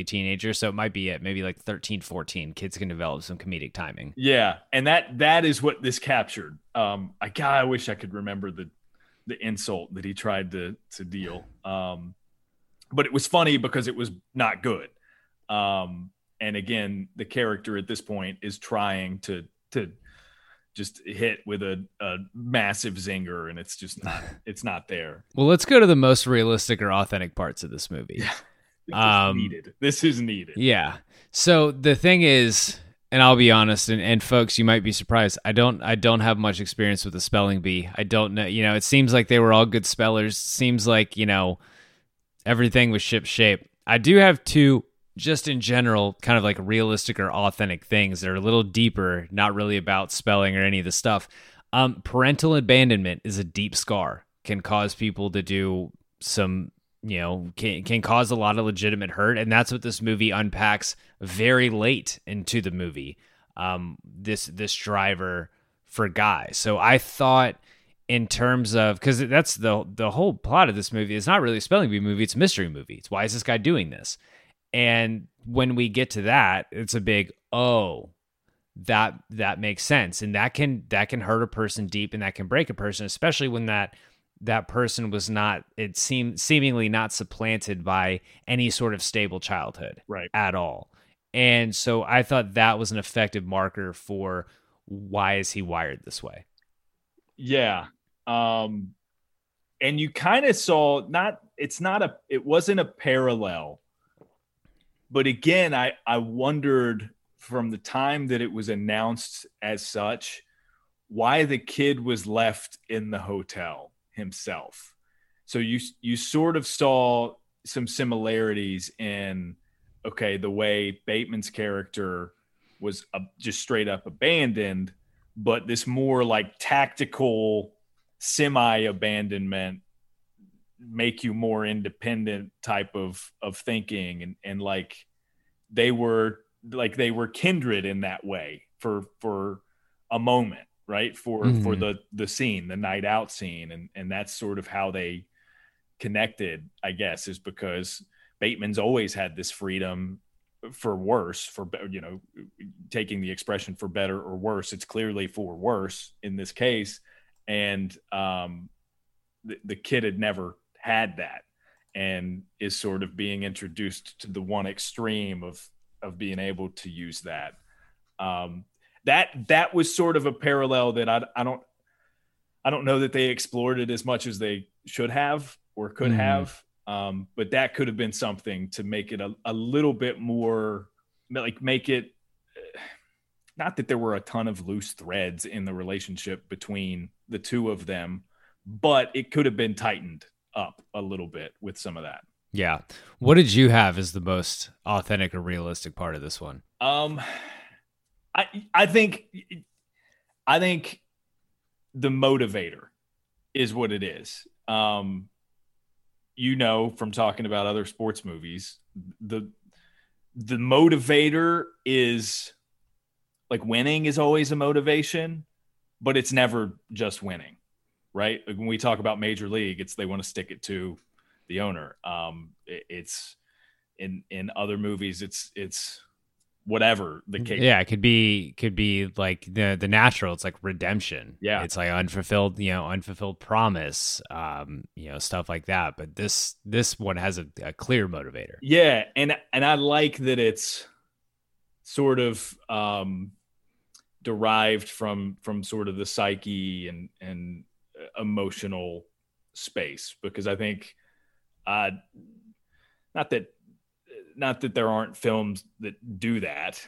teenager. So it might be maybe like 13, 14. Kids can develop some comedic timing. Yeah, and that is what this captured. I wish I could remember the insult that he tried to deal. But it was funny because it was not good. And again, the character at this point is trying to just hit with a massive zinger, and it's just not there. Well, let's go to the most realistic or authentic parts of this movie. This is needed. Yeah. So the thing is, And I'll be honest, and folks, you might be surprised. I don't have much experience with the spelling bee. I don't know. You know, it seems like they were all good spellers. Seems like, you know, everything was ship shape. I do have two, just in general, kind of like realistic or authentic things that are a little deeper, not really about spelling or any of the stuff. Parental abandonment is a deep scar. Can cause people to do some, you know, can cause a lot of legitimate hurt. And that's what this movie unpacks very late into the movie. This driver for Guy. So I thought, in terms of, because that's the whole plot of this movie, it's not really a spelling bee movie, it's a mystery movie. It's why is this guy doing this? And when we get to that, it's a big, oh, that makes sense. And that can hurt a person deep, and that can break a person, especially when that person was not, it seemed, seemingly not supplanted by any sort of stable childhood, right, at all. And so I thought that was an effective marker for why is he wired this way? Yeah. And you kind of saw, it wasn't a parallel, but again, I wondered from the time that it was announced as such, why the kid was left in the hotel himself. So you sort of saw some similarities in, okay, the way Bateman's character was just straight up abandoned, but this more like tactical semi-abandonment, make you more independent type of thinking. And like they were kindred in that way for a moment, right? For the scene, the night out scene. And that's sort of how they connected, I guess, is because Bateman's always had this freedom for worse, for, you know, taking the expression for better or worse. It's clearly for worse in this case. And the kid had never had that, and is sort of being introduced to the one extreme of being able to use that. That was sort of a parallel that I don't know that they explored it as much as they should have or could have. But that could have been something to make it a little bit more, like, make it, not that there were a ton of loose threads in the relationship between the two of them, but it could have been tightened up a little bit with some of that. Yeah. What did you have as the most authentic or realistic part of this one? I think the motivator is what it is. You know, from talking about other sports movies, the motivator is, like, winning is always a motivation, but it's never just winning, right? Like, when we talk about Major League, it's they want to stick it to the owner. It's in other movies, it's whatever the case. Yeah, it could be like the natural. It's like redemption. Yeah, it's like unfulfilled promise. You know, stuff like that. But this one has a clear motivator. Yeah, and I like that it's sort of derived from sort of the psyche and emotional space, because I think not that there aren't films that do that,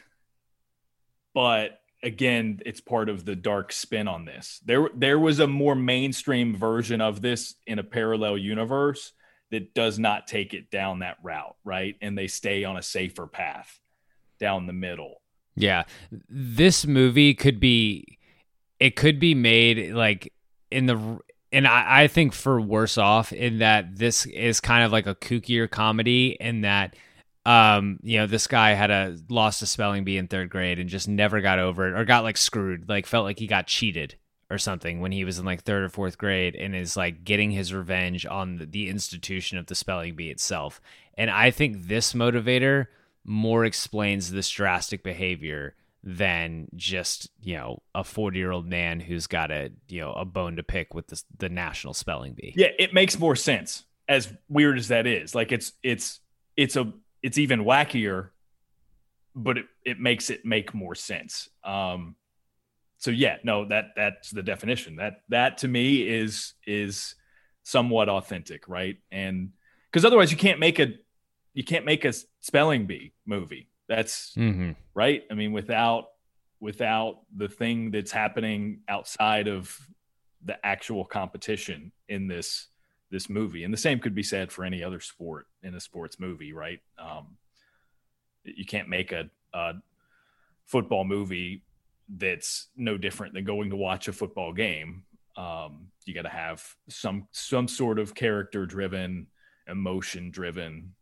but again, it's part of the dark spin on this. There was a more mainstream version of this in a parallel universe that does not take it down that route, right? And they stay on a safer path down the middle. Yeah. This movie could be made like in the... And I think for worse off, in that this is kind of like a kookier comedy, in that, you know, this guy had lost a spelling bee in third grade and just never got over it, or got like screwed, like felt like he got cheated or something when he was in like third or fourth grade, and is like getting his revenge on the institution of the spelling bee itself. And I think this motivator more explains this drastic behavior than just, you know, a 40-year-old man who's got a bone to pick with the national spelling bee. Yeah, it makes more sense, as weird as that is. Like, it's even wackier, but it makes it make more sense. So yeah, no, that's the definition. That to me is somewhat authentic, right? And because otherwise you can't make a spelling bee movie. That's right. I mean, without the thing that's happening outside of the actual competition in this movie. And the same could be said for any other sport in a sports movie, right? You can't make a football movie that's no different than going to watch a football game. You got to have some sort of character-driven, emotion-driven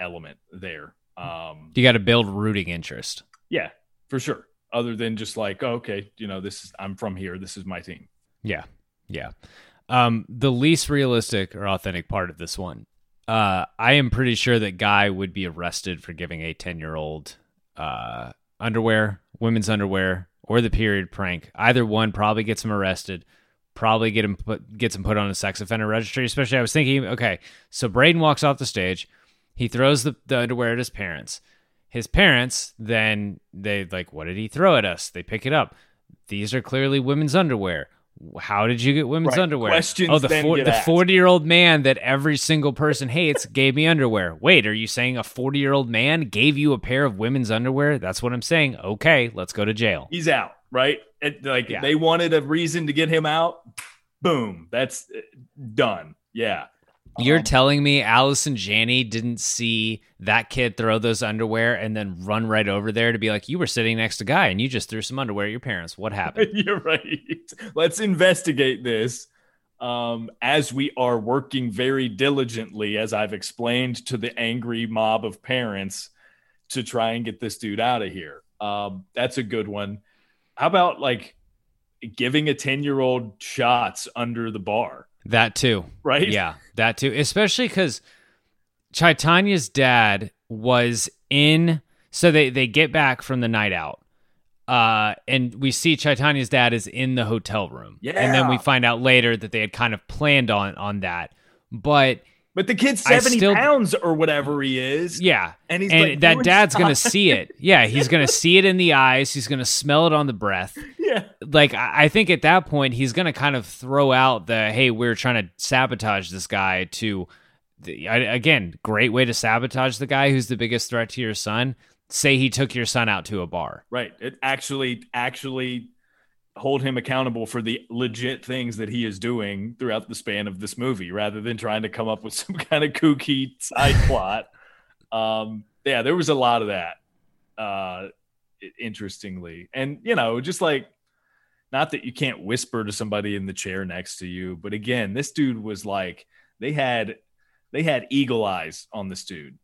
element there. You got to build rooting interest. Yeah, for sure. Other than just like, oh, okay, I'm from here. This is my team. Yeah, yeah. The least realistic or authentic part of this one, I am pretty sure that Guy would be arrested for giving a 10-year-old underwear, women's underwear, or the period prank. Either one probably gets him arrested, probably gets him put on a sex offender registry. Especially, I was thinking, okay, so Braden walks off the stage, he throws the underwear at his parents. His parents then, they like, what did he throw at us? They pick it up. These are clearly women's underwear. How did you get women's underwear? Questions. Oh, the 40-year-old man that every single person hates gave me underwear. Wait, are you saying a 40-year-old man gave you a pair of women's underwear? That's what I'm saying. Okay, let's go to jail. He's out, right? They wanted a reason to get him out. Boom. That's done. Yeah. You're telling me Allison Janney didn't see that kid throw those underwear and then run right over there to be like, you were sitting next to Guy and you just threw some underwear at your parents. What happened? You're right. Let's investigate this as we are working very diligently, as I've explained to the angry mob of parents, to try and get this dude out of here. That's a good one. How about giving a 10-year-old shots under the bar? That too. Right? Yeah, that too. Especially because Chaitanya's dad was in... So they get back from the night out. And we see Chaitanya's dad is in the hotel room. Yeah. And then we find out later that they had kind of planned on that. But the kid's 70 pounds or whatever he is. Yeah. And he's that dad's going to see it. Yeah, he's going to see it in the eyes. He's going to smell it on the breath. Yeah. I think at that point, he's going to kind of throw out the, hey, we're trying to sabotage this guy again, great way to sabotage the guy who's the biggest threat to your son. Say he took your son out to a bar. Right. It actually hold him accountable for the legit things that he is doing throughout the span of this movie, rather than trying to come up with some kind of kooky side plot. Yeah, there was a lot of that, interestingly. And, just not that you can't whisper to somebody in the chair next to you, but again, this dude was they had eagle eyes on this dude.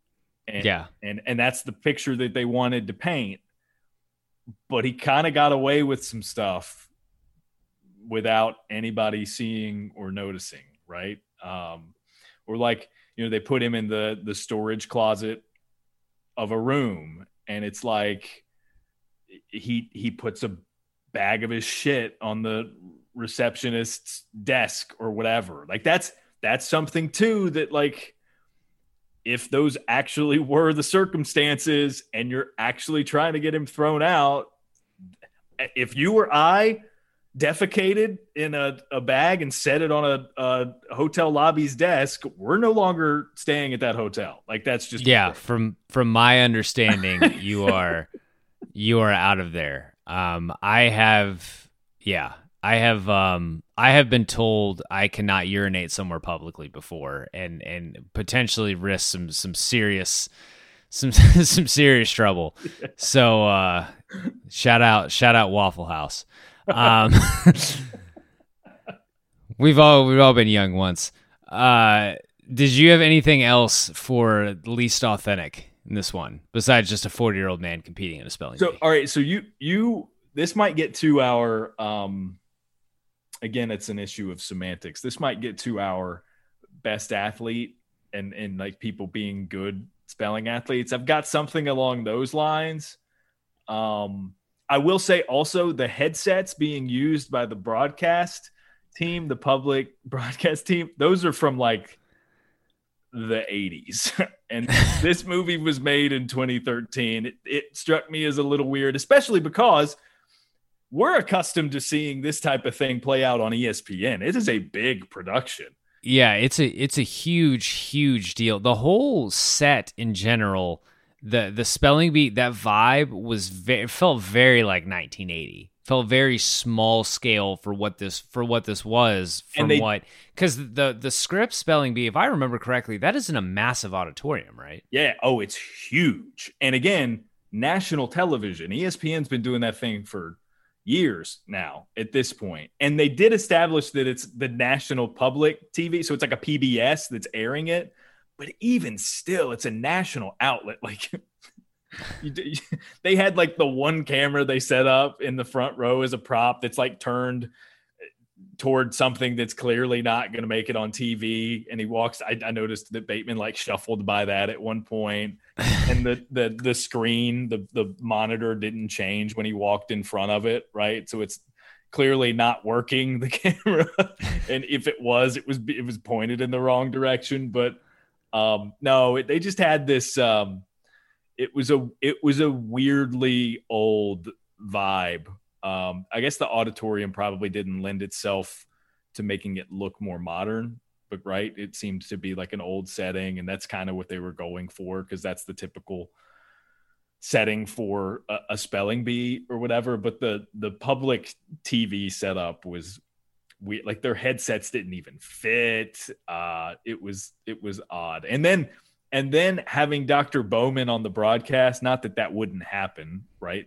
And, yeah. And that's the picture that they wanted to paint. But he kind of got away with some stuff without anybody seeing or noticing, right? They put him in the storage closet of a room, and it's like he puts a bag of his shit on the receptionist's desk or whatever. That's something too that if those actually were the circumstances and you're actually trying to get him thrown out, if you or I defecated in a bag and set it on a hotel lobby's desk, we're no longer staying at that hotel. That's just, yeah. From my understanding, you are out of there. I have been told I cannot urinate somewhere publicly before, and potentially risk some serious some serious trouble. So shout out Waffle House. We've all been young once. Did you have anything else for least authentic in this one besides just a 40-year-old man competing in a spelling bee? All right, so you this might get to our. Again, it's an issue of semantics. This might get to our best athlete and people being good spelling athletes. I've got something along those lines. I will say also the headsets being used by the broadcast team, the public broadcast team, those are from the 80s. And this movie was made in 2013. It struck me as a little weird, especially because we're accustomed to seeing this type of thing play out on ESPN. It is a big production. Yeah, it's a huge, huge deal. The whole set in general, the spelling bee, that vibe was felt very like 1980. Felt very small scale for what this was, because the Scripps spelling bee, if I remember correctly, that is in a massive auditorium, right? Yeah. Oh, it's huge. And again, national television, ESPN's been doing that thing for years now at this point. And they did establish that it's the national public TV. So it's like a PBS that's airing it. But even still, it's a national outlet. Like they had like the one camera they set up in the front row as a prop that's like turned toward something that's clearly not going to make it on TV. And he walks. I noticed that Bateman like shuffled by that at one point. And the screen, the monitor didn't change when he walked in front of it. Right. So it's clearly not working, the camera. And if it was, it was pointed in the wrong direction. But they just had this, it was a weirdly old vibe. I guess the auditorium probably didn't lend itself to making it look more modern, but right. It seemed to be like an old setting, and that's kind of what they were going for. 'Cause that's the typical setting for a spelling bee or whatever. But the public TV setup was, we like their headsets didn't even fit. It was odd. And then having Dr. Bowman on the broadcast, not that wouldn't happen, right?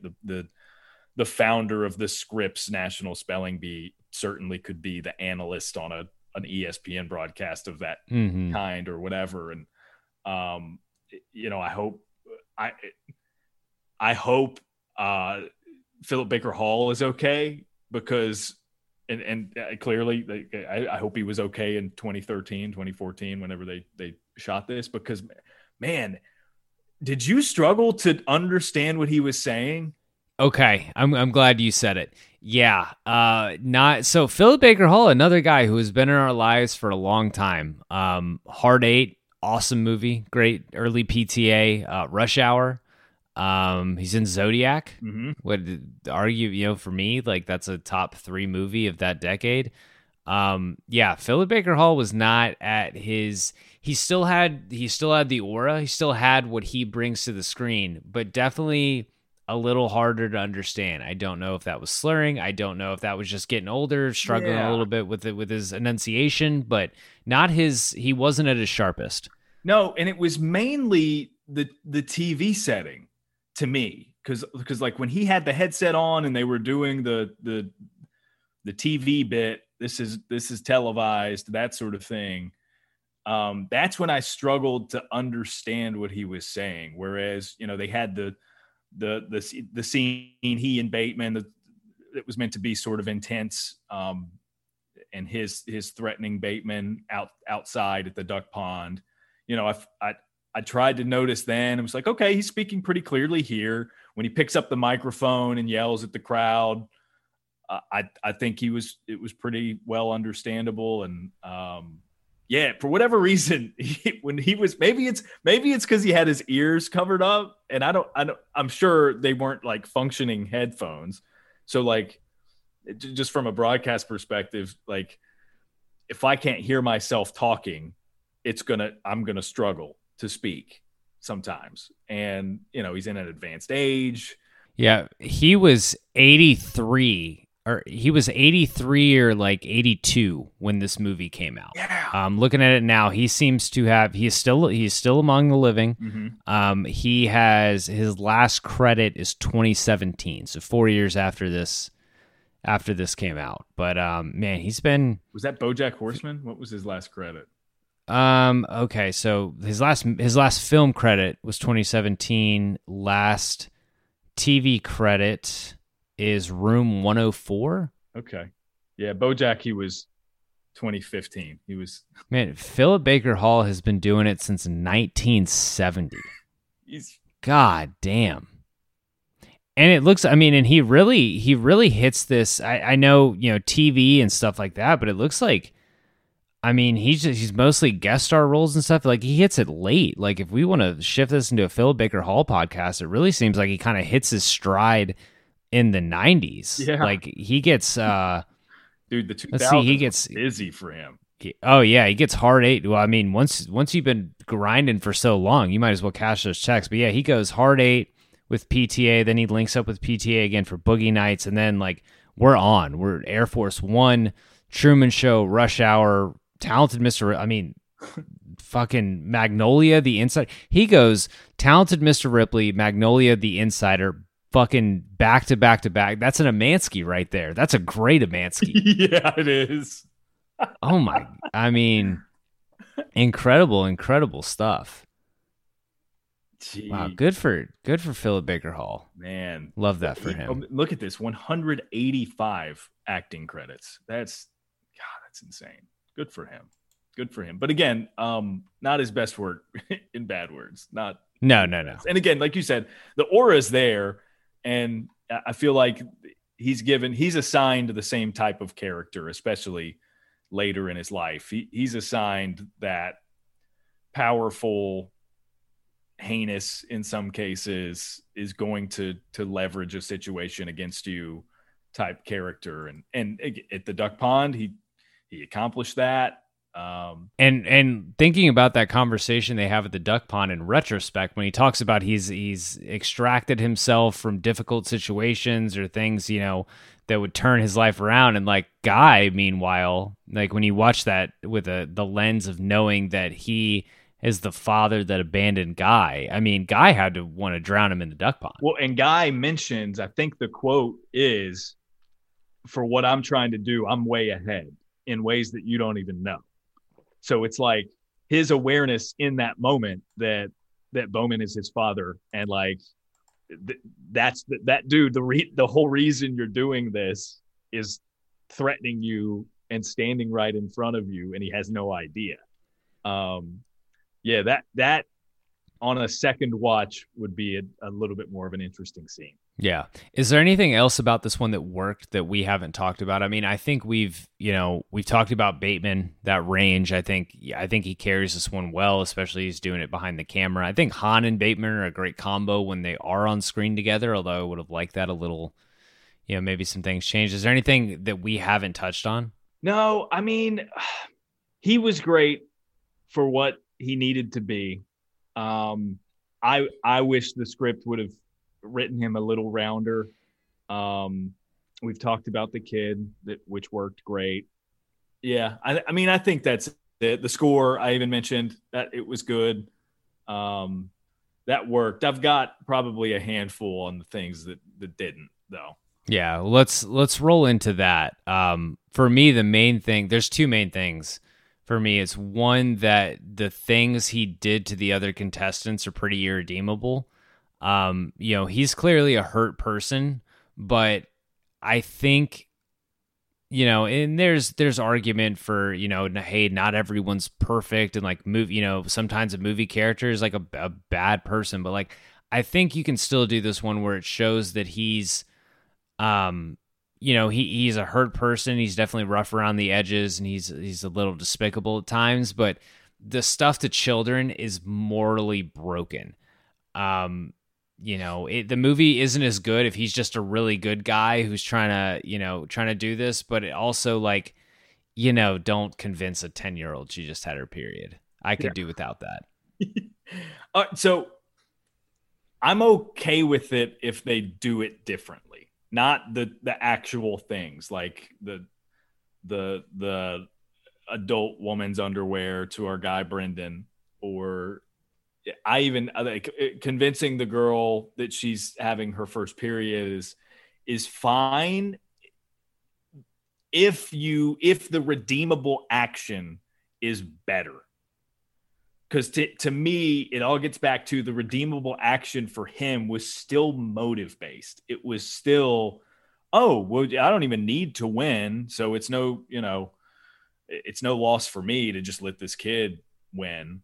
The founder of the Scripps National Spelling Bee certainly could be the analyst on an ESPN broadcast of that kind or whatever. And I hope Philip Baker Hall is okay, because. And clearly, I hope he was okay in 2013, 2014, whenever they shot this, because, man, did you struggle to understand what he was saying? Okay, I'm glad you said it. Yeah, not so. Philip Baker Hall, another guy who has been in our lives for a long time. Hard Eight, awesome movie, great early PTA. Rush Hour. He's in Zodiac. Would argue, for me, like that's a top 3 movie of that decade. Yeah, Philip Baker Hall was not at his. He still had the aura. He still had what he brings to the screen, but definitely a little harder to understand. I don't know if that was slurring. I don't know if that was just getting older, struggling a little bit with his enunciation, but not his. He wasn't at his sharpest. No, and it was mainly the TV setting. To me, because like when he had the headset on and they were doing the TV bit, this is televised, that sort of thing. That's when I struggled to understand what he was saying. Whereas, they had the scene, he and Bateman, it was meant to be sort of intense, and his threatening Bateman outside at the duck pond. I tried to notice then. It was like, okay, he's speaking pretty clearly here. When he picks up the microphone and yells at the crowd, I think it was pretty well understandable. And for whatever reason, maybe it's because he had his ears covered up, and I'm sure they weren't like functioning headphones. So like, just from a broadcast perspective, like if I can't hear myself talking, I'm gonna struggle to speak sometimes. And he's in an advanced age. Yeah, he was 83 or like 82 when this movie came out. Yeah. Looking at it now, he seems to have he's still among the living. He has his last credit is 2017, so 4 years after this came out. But man, he's been, was that Bojack Horseman? What was his last credit? Okay, so his last film credit was 2017. Last TV credit is Room 104. Okay. Yeah, Bojack, he was 2015. He was, man, Philip Baker Hall has been doing it since 1970. God damn. And it looks, and he really hits this. I know, TV and stuff like that, but it looks like, he's mostly guest star roles and stuff. Like, he hits it late. Like, if we want to shift this into a Philip Baker Hall podcast, it really seems like he kind of hits his stride in the 90s. Yeah. Like, he gets... Dude, the 2000s he gets busy for him. Oh yeah, he gets Hard Eight. Well, I mean, once you've been grinding for so long, you might as well cash those checks. But yeah, he goes Hard Eight with PTA, then he links up with PTA again for Boogie Nights, and then like we're on. We're Air Force One, Truman Show, Rush Hour, Talented Mr. I mean, fucking Magnolia, The Insider. He goes Talented Mr. Ripley, Magnolia, The Insider, fucking back to back to back. That's an Amansky right there. That's a great Amansky. Yeah, it is. Oh my, I mean, incredible stuff. Jeez. Wow, good for Philip Baker Hall. Man, love that for him. Look at this, 185 acting credits. That's insane. Good for him. But again, not his best work in bad words. Not no. And again, like you said, the aura is there, and I feel like he's assigned the same type of character, especially later in his life. He's assigned that powerful, heinous, in some cases, is going to leverage a situation against you type character. And at the Duck Pond, he accomplished that. And thinking about that conversation they have at the Duck Pond in retrospect, when he talks about he's extracted himself from difficult situations or things, you know, that would turn his life around. And like Guy, meanwhile, like when you watch that with the lens of knowing that he is the father that abandoned Guy. I mean, Guy had to want to drown him in the Duck Pond. Well, and Guy mentions, I think the quote is, "For what I'm trying to do, I'm way ahead in ways that you don't even know." So it's like his awareness in that moment that Bowman is his father, and like that dude, the whole reason you're doing this is threatening you and standing right in front of you, and he has no idea. That on a second watch would be a little bit more of an interesting scene. Yeah. Is there anything else about this one that worked that we haven't talked about? I mean, I think we've talked about Bateman, that range. I think he carries this one well, especially he's doing it behind the camera. I think Hahn and Bateman are a great combo when they are on screen together, although I would have liked that a little, you know, maybe some things changed. Is there anything that we haven't touched on? No, I mean, he was great for what he needed to be. I wish the script would have written him a little rounder. We've talked about the kid, which worked great. Yeah, I mean, I think that's it. The score, I even mentioned that it was good. That worked. I've got probably a handful on the things that didn't, though. Yeah, let's roll into that. For me, the main thing, there's two main things. For me, it's one that the things he did to the other contestants are pretty irredeemable. You know, he's clearly a hurt person, but I think, you know, and there's argument for, you know, hey, not everyone's perfect, and like movie, you know, sometimes a movie character is like a bad person, but like I think you can still do this one where it shows that he's, you know, he's a hurt person. He's definitely rough around the edges, and he's a little despicable at times, but the stuff to children is morally broken. You know, the movie isn't as good if he's just a really good guy who's trying to do this, but it also, like, you know, don't convince a 10-year-old she just had her period. I could do without that. So I'm okay with it if they do it differently, not the actual things like the adult woman's underwear to our guy Brendan, or I even like convincing the girl that she's having her first period is fine if the redeemable action is better. Because to me, it all gets back to the redeemable action for him was still motive based. It was still, oh, well, I don't even need to win, so it's no, you know, it's no loss for me to just let this kid win.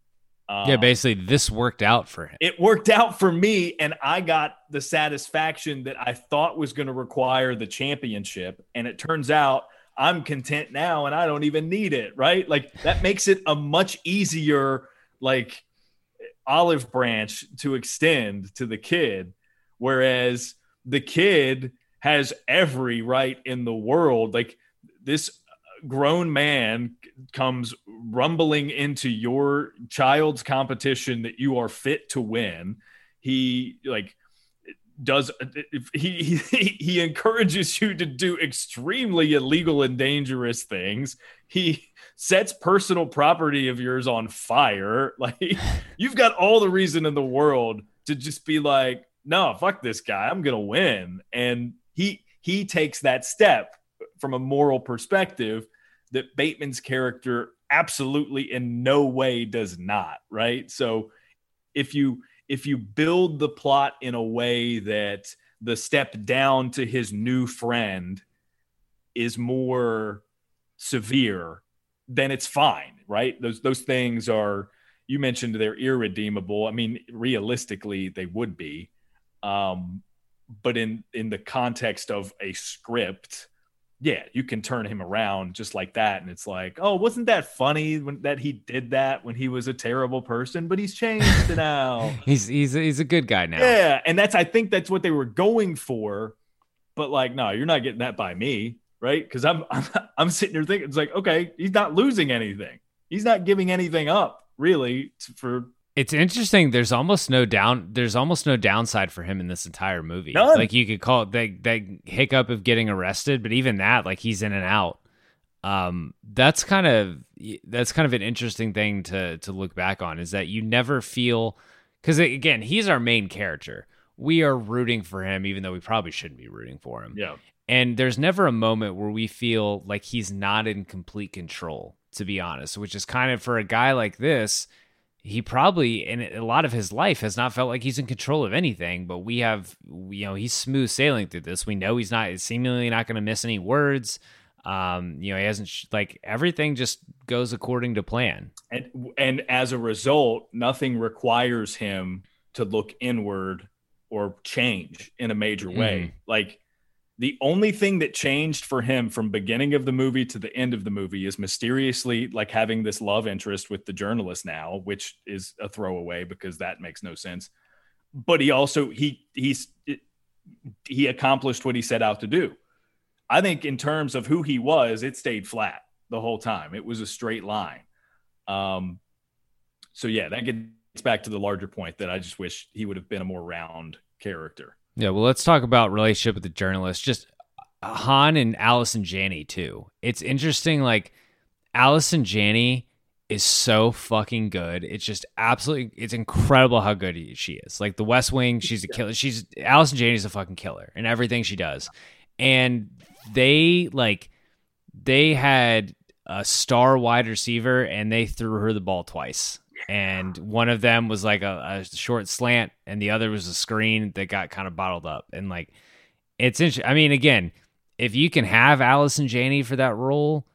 Yeah, basically, this worked out for him. It worked out for me, and I got the satisfaction that I thought was going to require the championship, and it turns out I'm content now, and I don't even need it, right? Like, that makes it a much easier, like, olive branch to extend to the kid, whereas the kid has every right in the world. Like, this grown man comes rumbling into your child's competition that you are fit to win. He like does he encourages you to do extremely illegal and dangerous things. He sets personal property of yours on fire. Like, you've got all the reason in the world to just be like, no, fuck this guy, I'm gonna win. And he takes that step from a moral perspective that Bateman's character absolutely in no way does not, right? So if you build the plot in a way that the step down to his new friend is more severe, then it's fine, right? Those things are, you mentioned they're irredeemable. I mean, realistically, they would be. But in the context of a script, yeah, you can turn him around just like that. And it's like, oh, wasn't that funny that he did that when he was a terrible person, but he's changed now. He's a good guy now. Yeah. And I think that's what they were going for. But like, no, you're not getting that by me, right? Cause I'm sitting here thinking, it's like, okay, he's not losing anything. He's not giving anything up really for. It's interesting. There's almost no downside for him in this entire movie. None. Like, you could call it that hiccup of getting arrested, but even that, like, he's in and out. That's kind of an interesting thing to look back on, is that you never feel, because again, he's our main character. We are rooting for him, even though we probably shouldn't be rooting for him. Yeah. And there's never a moment where we feel like he's not in complete control, to be honest, which is kind of, for a guy like this, he probably, in a lot of his life, has not felt like he's in control of anything, but we have, you know, he's smooth sailing through this. We know he's seemingly not going to miss any words. He hasn't, like, everything just goes according to plan. And as a result, nothing requires him to look inward or change in a major way. Like, the only thing that changed for him from beginning of the movie to the end of the movie is mysteriously, like, having this love interest with the journalist now, which is a throwaway because that makes no sense. But he also, he accomplished what he set out to do. I think in terms of who he was, it stayed flat the whole time. It was a straight line. So yeah, that gets back to the larger point that I just wish he would have been a more round character. Yeah, well, let's talk about relationship with the journalist. Just Han and Allison Janney, too. It's interesting, like, Allison Janney is so fucking good. It's just absolutely, it's incredible how good she is. Like, The West Wing, she's a killer. Allison Janney's a fucking killer in everything she does. And they had a star wide receiver, and they threw her the ball twice. And one of them was like a short slant, and the other was a screen that got kind of bottled up. And like, it's interesting. I mean, again, if you can have Allison Janney for that role,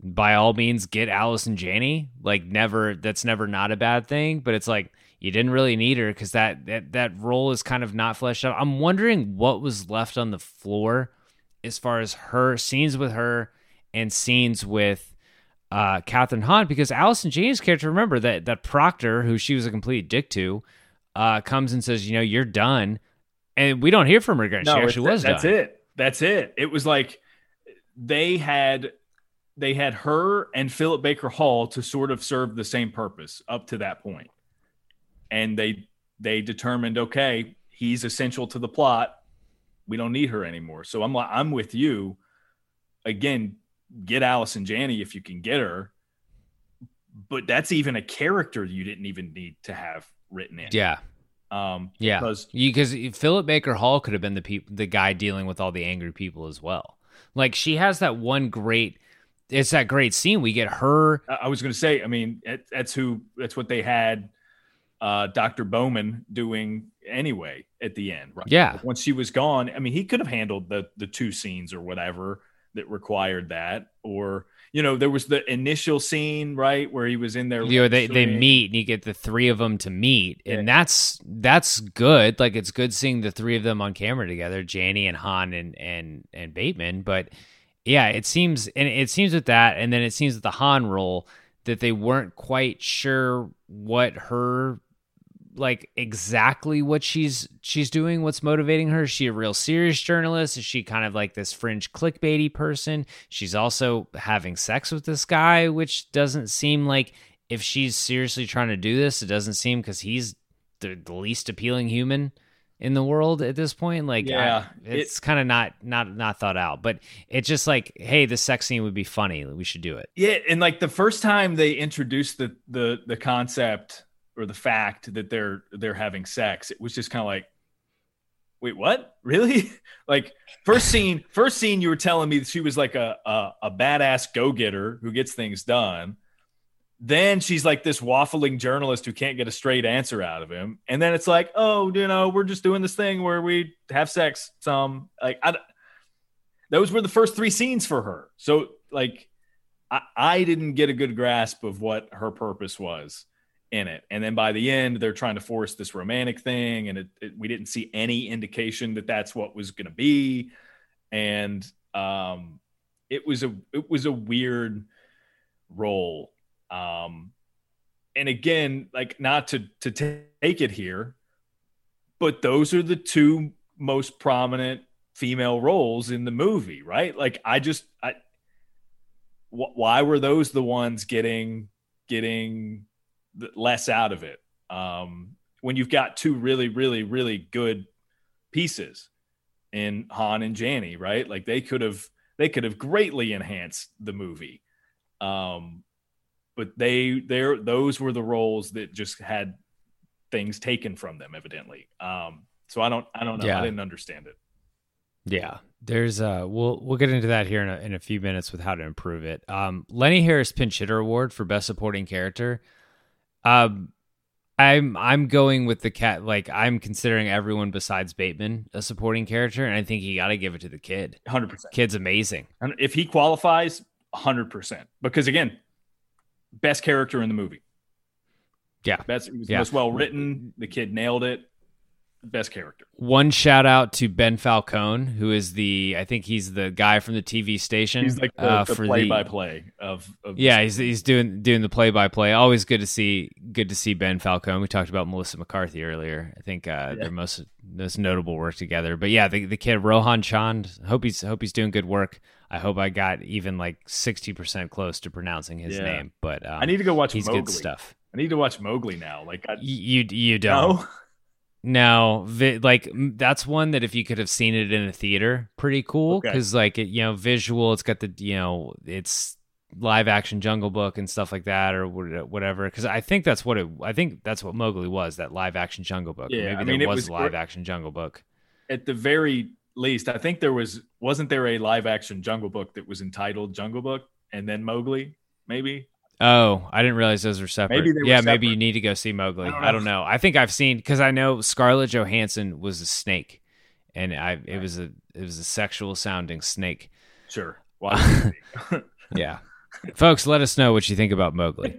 by all means, get Allison Janney. Like, that's never not a bad thing. But it's like, you didn't really need her because that role is kind of not fleshed out. I'm wondering what was left on the floor as far as her scenes with her and scenes with Catherine Hahn, because Allison Janney's character, remember that proctor, who she was a complete dick to, comes and says, you know, you're done, and we don't hear from her again. No, she actually was that's done. That's it. It was like they had her and Philip Baker Hall to sort of serve the same purpose up to that point, and they determined, okay, he's essential to the plot. We don't need her anymore. So I'm like, I'm with you again. Get Allison Janney if you can get her, but that's even a character you didn't even need to have written in. Yeah, because Philip Baker Hall could have been the guy dealing with all the angry people as well. Like, she has that one great, it's that great scene. We get her. I was going to say, I mean, that's what they had Dr. Bowman doing anyway at the end, right? Yeah. Once she was gone, I mean, he could have handled the two scenes or whatever that required that, or, you know, there was the initial scene, right, where he was in there. You know, they meet, and you get the three of them to meet, and that's good. Like, it's good seeing the three of them on camera together, Janney and Han and Bateman. But yeah, it seems with that, and then it seems with the Han role that they weren't quite sure what her like exactly what she's doing, what's motivating her. Is she a real serious journalist? Is she kind of like this fringe clickbaity person? She's also having sex with this guy, which doesn't seem like, if she's seriously trying to do this, it doesn't seem, because he's the least appealing human in the world at this point. Like, yeah, it's kind of not thought out, but it's just like, hey, the sex scene would be funny, we should do it. Yeah. And like the first time they introduced the concept or the fact that they're having sex, it was just kind of like, wait, what? Really? Like first scene you were telling me that she was like a badass go-getter who gets things done. Then she's like this waffling journalist who can't get a straight answer out of him. And then it's like, oh, you know, we're just doing this thing where we have sex. Those were the first three scenes for her. So like, I didn't get a good grasp of what her purpose was in it. And then by the end, they're trying to force this romantic thing. And we didn't see any indication that that's what was going to be. And it was a weird role. And again, like, not to take it here, but those are the two most prominent female roles in the movie, right? Like, why were those the ones getting less out of it? When you've got two really, really, really good pieces in Han and Janney, right? Like they could have greatly enhanced the movie. But those were the roles that just had things taken from them, evidently. So I don't know. Yeah. I didn't understand it. Yeah, there's we'll get into that here in a few minutes with how to improve it. Lenny Harris Pinch Hitter Award for Best Supporting Character. I'm going with the cat. Like, I'm considering everyone besides Bateman a supporting character, and I think you got to give it to the kid. 100%. Kid's amazing. And if he qualifies, 100%, because again, best character in the movie. Yeah. It was most well written. The kid nailed it. Best character. One shout out to Ben Falcone, who is I think he's the guy from the TV station. He's like the play-by-play of yeah, he's doing the play-by-play. Always good to see Ben Falcone. We talked about Melissa McCarthy earlier. I think their most notable work together. But yeah, the kid Rohan Chand, hope he's doing good work. I hope I got even like 60% close to pronouncing his name. But I need to go watch Mowgli. Good stuff. I need to watch Mowgli now. Like you don't. No? No, like that's one that if you could have seen it in a theater, pretty cool, because like it, you know, visual, it's got the, you know, it's live action Jungle Book and stuff like that, or whatever. Because I think that's what Mowgli was, that live action Jungle Book. Yeah, maybe it was live action Jungle Book. At the very least, I think wasn't there a live action Jungle Book that was entitled Jungle Book and then Mowgli, maybe. Oh, I didn't realize those were separate. Maybe you need to go see Mowgli. I don't know. I think I've seen, because I know Scarlett Johansson was a snake, and it was a sexual sounding snake. Sure. Wow. Yeah, folks, let us know what you think about Mowgli.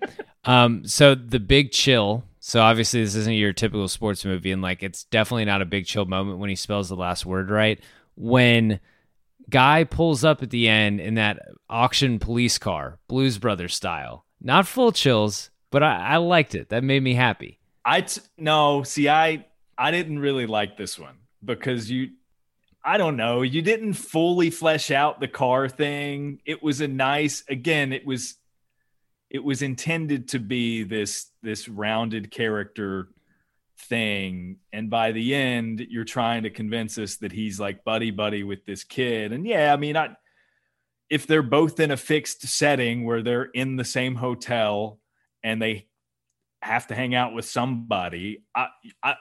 So The Big Chill. So obviously this isn't your typical sports movie, and like it's definitely not a big chill moment when he spells the last word right. When Guy pulls up at the end in that auction police car, Blues Brothers style. Not full chills, but I liked it. That made me happy. I didn't really like this one because you didn't fully flesh out the car thing. It was it was intended to be this rounded character thing, and by the end you're trying to convince us that he's like buddy with this kid. And yeah, I mean, if they're both in a fixed setting where they're in the same hotel and they have to hang out with somebody,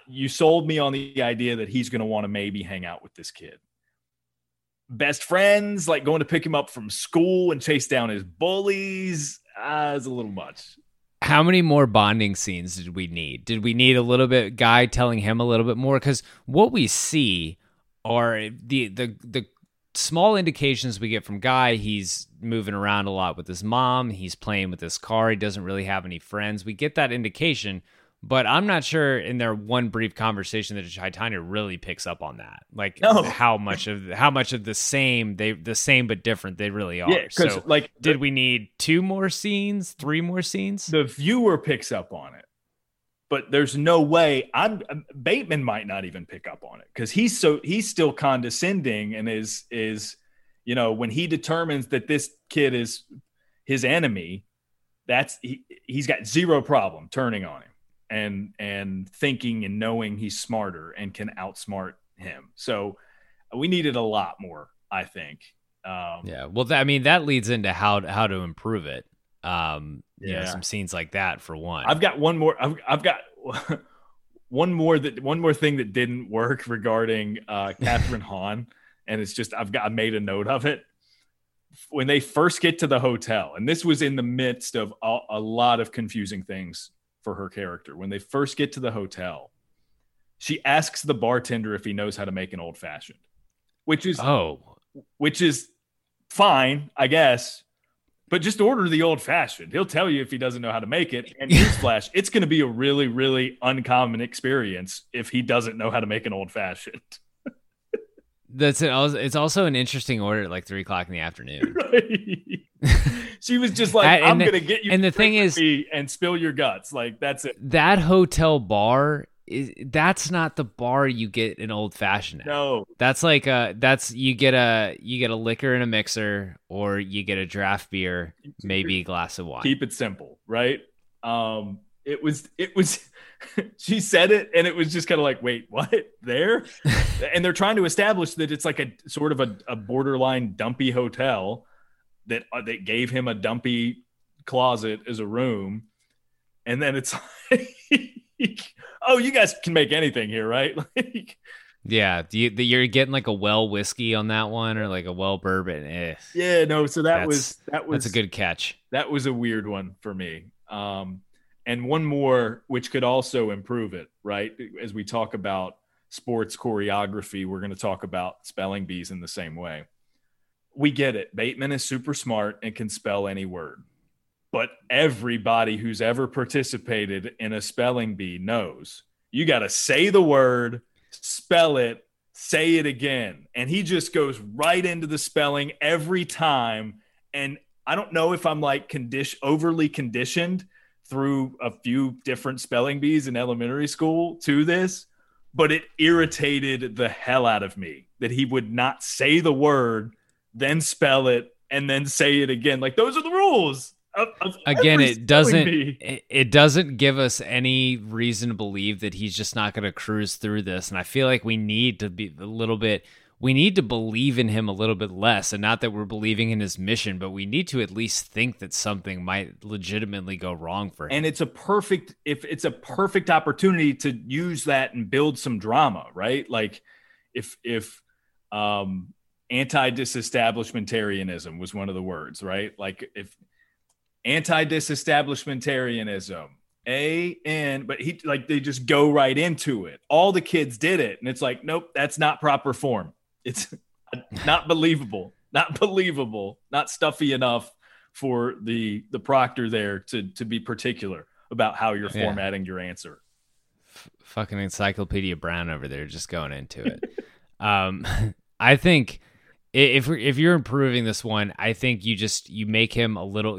you sold me on the idea that he's going to want to maybe hang out with this kid. Best friends, like going to pick him up from school and chase down his bullies, is a little much. How many more bonding scenes did we need? Did we need a little bit Guy telling him a little bit more? Because what we see are the small indications we get from Guy. He's moving around a lot with his mom. He's playing with this car. He doesn't really have any friends. We get that indication, but I'm not sure in their one brief conversation that Chaitanya really picks up on that. Like, no. how much of the same but different they really are. Yeah, so like, did we need 2 more scenes, 3 more scenes? The viewer picks up on it. But there's no way Bateman might not even pick up on it because he's still condescending and is, you know, when he determines that this kid is his enemy, he's got zero problem turning on him and thinking and knowing he's smarter and can outsmart him. So we needed a lot more, I think. Yeah. Well, that leads into how to improve it. You know, some scenes like that for one. I've got one more. I've got one more thing that didn't work regarding Catherine Hahn, and it's just I made a note of it when they first get to the hotel, and this was in the midst of a lot of confusing things for her character. When they first get to the hotel, she asks the bartender if he knows how to make an old fashioned, which is fine, I guess. But just order the old-fashioned. He'll tell you if he doesn't know how to make it. And newsflash, it's going to be a really, really uncommon experience if he doesn't know how to make an old-fashioned. That's it. It's also an interesting order at like 3:00 in the afternoon. Right. She was just like, "I'm going to get you." And the thing is, and spill your guts. Like that's it. That hotel bar. That's not the bar you get an old fashioned at. No, that's like you get a liquor and a mixer, or you get a draft beer, maybe a glass of wine. Keep it simple, right? It was. She said it, and it was just kind of like, wait, what? There? And they're trying to establish that it's like a sort of a borderline dumpy hotel that gave him a dumpy closet as a room, and then it's like. Oh, you guys can make anything here, right? Like, yeah, you're getting like a well whiskey on that one, or like a well bourbon. Yeah, no. So that was that's a good catch. That was a weird one for me. And one more, which could also improve it, right? As we talk about sports choreography, we're going to talk about spelling bees in the same way. We get it. Bateman is super smart and can spell any word. But everybody who's ever participated in a spelling bee knows you got to say the word, spell it, say it again. And he just goes right into the spelling every time. And I don't know if I'm like overly conditioned through a few different spelling bees in elementary school to this, but it irritated the hell out of me that he would not say the word, then spell it, and then say it again. Like, those are the rules. Again, it doesn't give us any reason to believe that he's just not going to cruise through this. And I feel like we need to be believe in him a little bit less, and not that we're believing in his mission, but we need to at least think that something might legitimately go wrong for him. And it's a perfect opportunity to use that and build some drama, right? Like if anti-disestablishmentarianism was one of the words, right? Like if anti-disestablishmentarianism, but he like they just go right into it. All the kids did it, and it's like, nope, that's not proper form. It's not believable, not stuffy enough for the proctor there to be particular about how you're formatting your answer. Fucking Encyclopedia Brown over there, just going into it. I think. If you're improving this one, I think you have to make him a little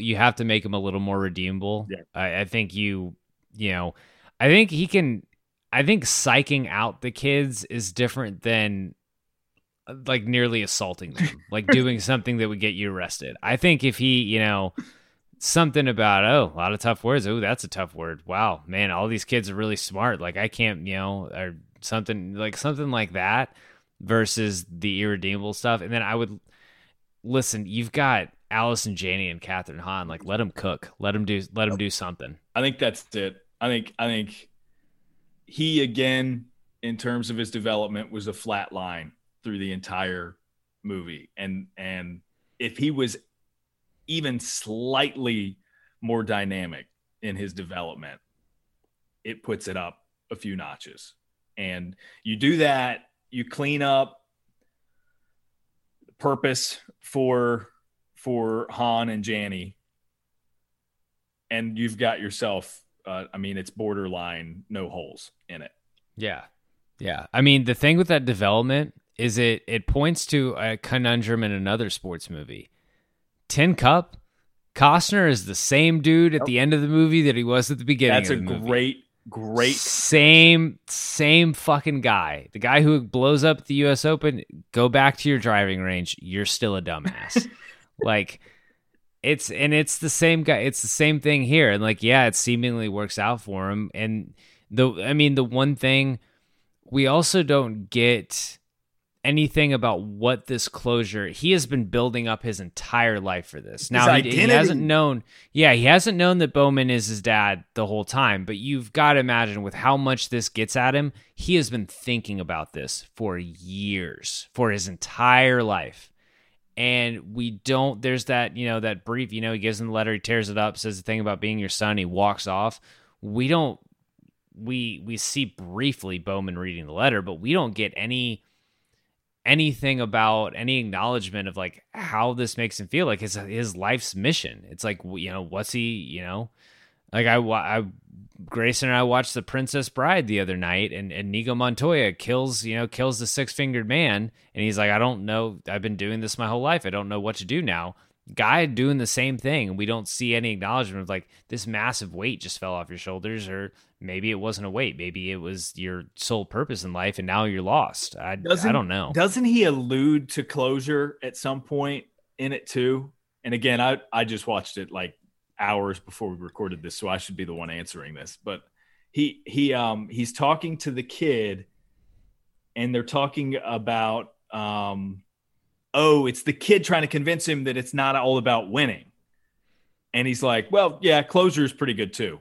more redeemable. Yeah. I think I think psyching out the kids is different than like nearly assaulting them, like doing something that would get you arrested. I think if he, something about, a lot of tough words. Oh, that's a tough word. Wow, man, all these kids are really smart. Like I can't, or something like that. Versus the irredeemable stuff. And then I would listen. You've got Allison Janney and Catherine Hahn. Like, let them cook. Let them do something. I think that's it. I think he, again, in terms of his development, was a flat line through the entire movie. And if he was even slightly more dynamic in his development, it puts it up a few notches. And you do that. You clean up purpose for Han and Janney, and you've got yourself. It's borderline no holes in it. Yeah, yeah. I mean, the thing with that development is it points to a conundrum in another sports movie, Tin Cup. Costner is the same dude at the end of the movie that he was at the beginning. That's a great Great. Same fucking guy. The guy who blows up the U.S. Open, go back to your driving range. You're still a dumbass. Like, it's the same guy. It's the same thing here. And like, yeah, it seemingly works out for him. And the one thing we also don't get anything about what this closure, he has been building up his entire life for this. Now he hasn't known. Yeah. He hasn't known that Bowman is his dad the whole time, but you've got to imagine with how much this gets at him. He has been thinking about this for years, for his entire life. And there's that, that brief, he gives him the letter, he tears it up, says the thing about being your son. He walks off. We see briefly Bowman reading the letter, but we don't get anything about any acknowledgement of like how this makes him feel, like his life's mission. It's like, what's he, like Grayson and I watched The Princess Bride the other night, and Inigo Montoya kills the six-fingered man. And he's like, I don't know. I've been doing this my whole life. I don't know what to do now. Guy doing the same thing. And we don't see any acknowledgement of like this massive weight just fell off your shoulders, or maybe it wasn't a weight. Maybe it was your sole purpose in life. And now you're lost. I don't know. Doesn't he allude to closure at some point in it too? And again, I just watched it like hours before we recorded this, so I should be the one answering this, but he's talking to the kid and they're talking about, it's the kid trying to convince him that it's not all about winning. And he's like, well, yeah, closure is pretty good too.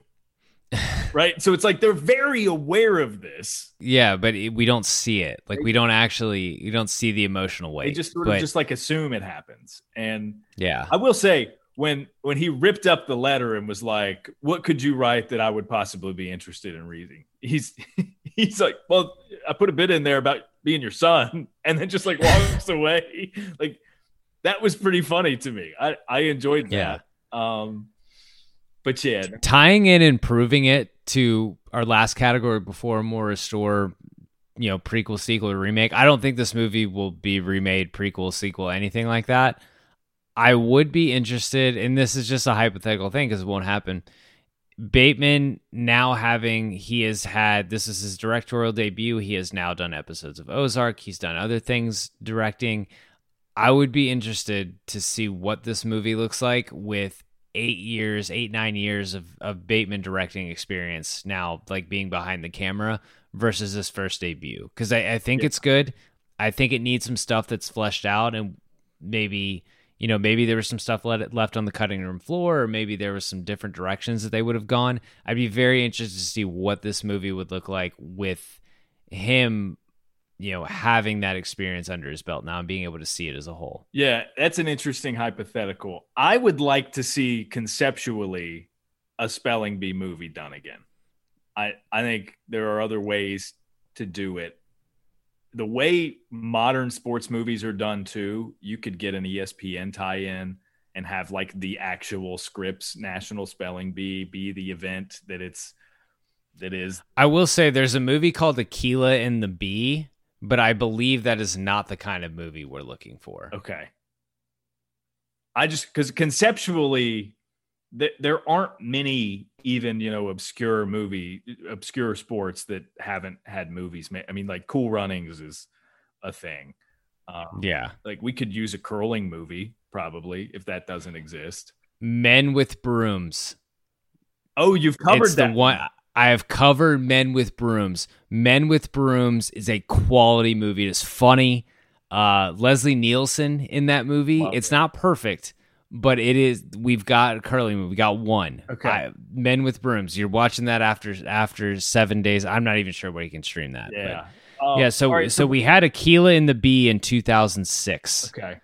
Right. So it's like, they're very aware of this. Yeah. But we don't see it. Like you don't see the emotional weight. They just sort of assume it happens. And yeah, I will say, when he ripped up the letter and was like, what could you write that I would possibly be interested in reading? He's like, well, I put a bit in there about being your son, and then just like walks away. Like that was pretty funny to me. I enjoyed that. Yeah. But yeah. Tying it and proving it to our last category before more restore, prequel, sequel, or remake. I don't think this movie will be remade, prequel, sequel, anything like that. I would be interested, and this is just a hypothetical thing because it won't happen. Bateman now this is his directorial debut. He has now done episodes of Ozark. He's done other things directing. I would be interested to see what this movie looks like with 9 years of Bateman directing experience now, like being behind the camera versus his first debut. Because I think it's good. I think it needs some stuff that's fleshed out, and maybe there was some stuff left on the cutting room floor, or maybe there was some different directions that they would have gone. I'd be very interested to see what this movie would look like with him, having that experience under his belt now and being able to see it as a whole. Yeah, that's an interesting hypothetical. I would like to see conceptually a spelling bee movie done again. I think there are other ways to do it. The way modern sports movies are done too, you could get an ESPN tie-in and have like the actual Scripps National Spelling Bee be the event that is. I will say there's a movie called Aquila and the Bee, but I believe that is not the kind of movie we're looking for. Okay. Because conceptually there aren't many even, obscure sports that haven't had movies made. I mean, like Cool Runnings is a thing. Yeah. Like we could use a curling movie probably if that doesn't exist. Men with Brooms. Oh, you've covered that. I have covered Men with Brooms. Men with Brooms is a quality movie. It's funny. Leslie Nielsen in that movie. Love it's it. Not perfect. But it is. We've got a curling movie. We got one. Okay. Men with Brooms. You're watching that after 7 days. I'm not even sure where you can stream that. Yeah. But, yeah. So right, so we had Aquila and the Bee in 2006. Okay.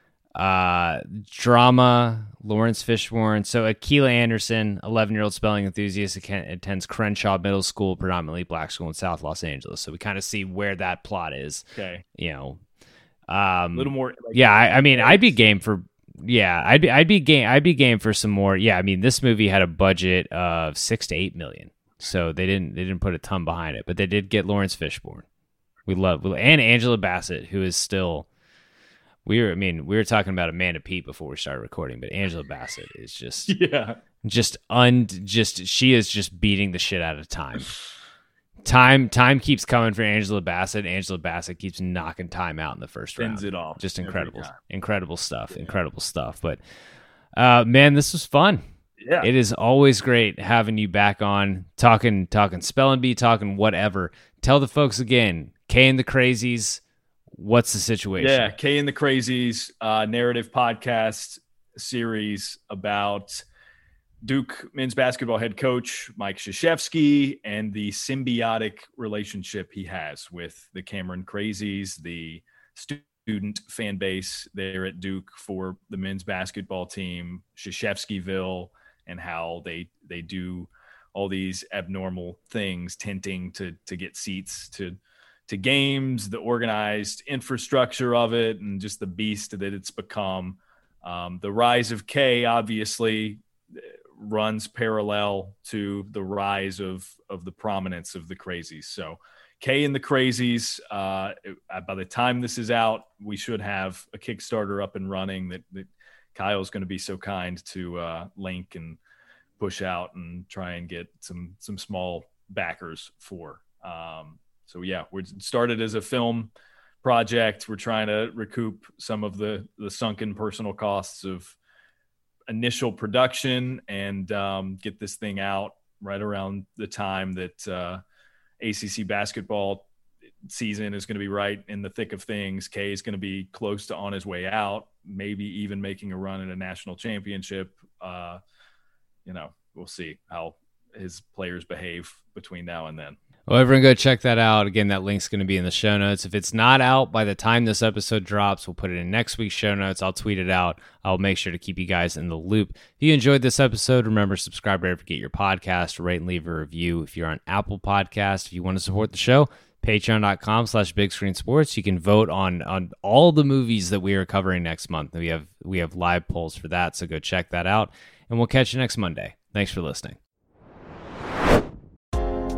Drama. Lawrence Fishburne. So Aquila Anderson, 11-year-old spelling enthusiast, attends Crenshaw Middle School, predominantly black school in South Los Angeles. So we kind of see where that plot is. Okay. A little more. I'd be game for. Yeah, I'd be game for some more. Yeah, I mean, this movie had a budget of $6 to $8 million, so they didn't put a ton behind it, but they did get Lawrence Fishburne. And Angela Bassett, who is still. We were talking about Amanda Peet before we started recording, but Angela Bassett is just she is just beating the shit out of time. Time keeps coming for Angela Bassett. Angela Bassett keeps knocking time out in the first round. Ends it all. Just incredible stuff. Yeah. Incredible stuff. But man, this was fun. Yeah. It is always great having you back on, talking spelling bee, talking whatever. Tell the folks again, K and the Crazies, what's the situation? Yeah, K and the Crazies, narrative podcast series about Duke men's basketball head coach Mike Krzyzewski and the symbiotic relationship he has with the Cameron Crazies, the student fan base there at Duke for the men's basketball team, Krzyzewskiville, and how they do all these abnormal things, tenting to get seats to games, the organized infrastructure of it, and just the beast that it's become. The rise of K, obviously, runs parallel to the rise of the prominence of the Crazies. So K and the Crazies, by the time this is out, we should have a Kickstarter up and running that Kyle's going to be so kind to link and push out and try and get some small backers for. So yeah, we started as a film project. We're trying to recoup some of the sunken personal costs of initial production and get this thing out right around the time that ACC basketball season is going to be right in the thick of things. K is going to be close to on his way out, maybe even making a run at a national championship. We'll see how his players behave between now and then. Well, everyone go check that out. Again, that link's going to be in the show notes. If it's not out by the time this episode drops, we'll put it in next week's show notes. I'll tweet it out. I'll make sure to keep you guys in the loop. If you enjoyed this episode, remember, subscribe wherever you get your podcast, rate and leave a review. If you're on Apple Podcasts, if you want to support the show, patreon.com/bigscreensports. You can vote on all the movies that we are covering next month. We have live polls for that, so go check that out. And we'll catch you next Monday. Thanks for listening.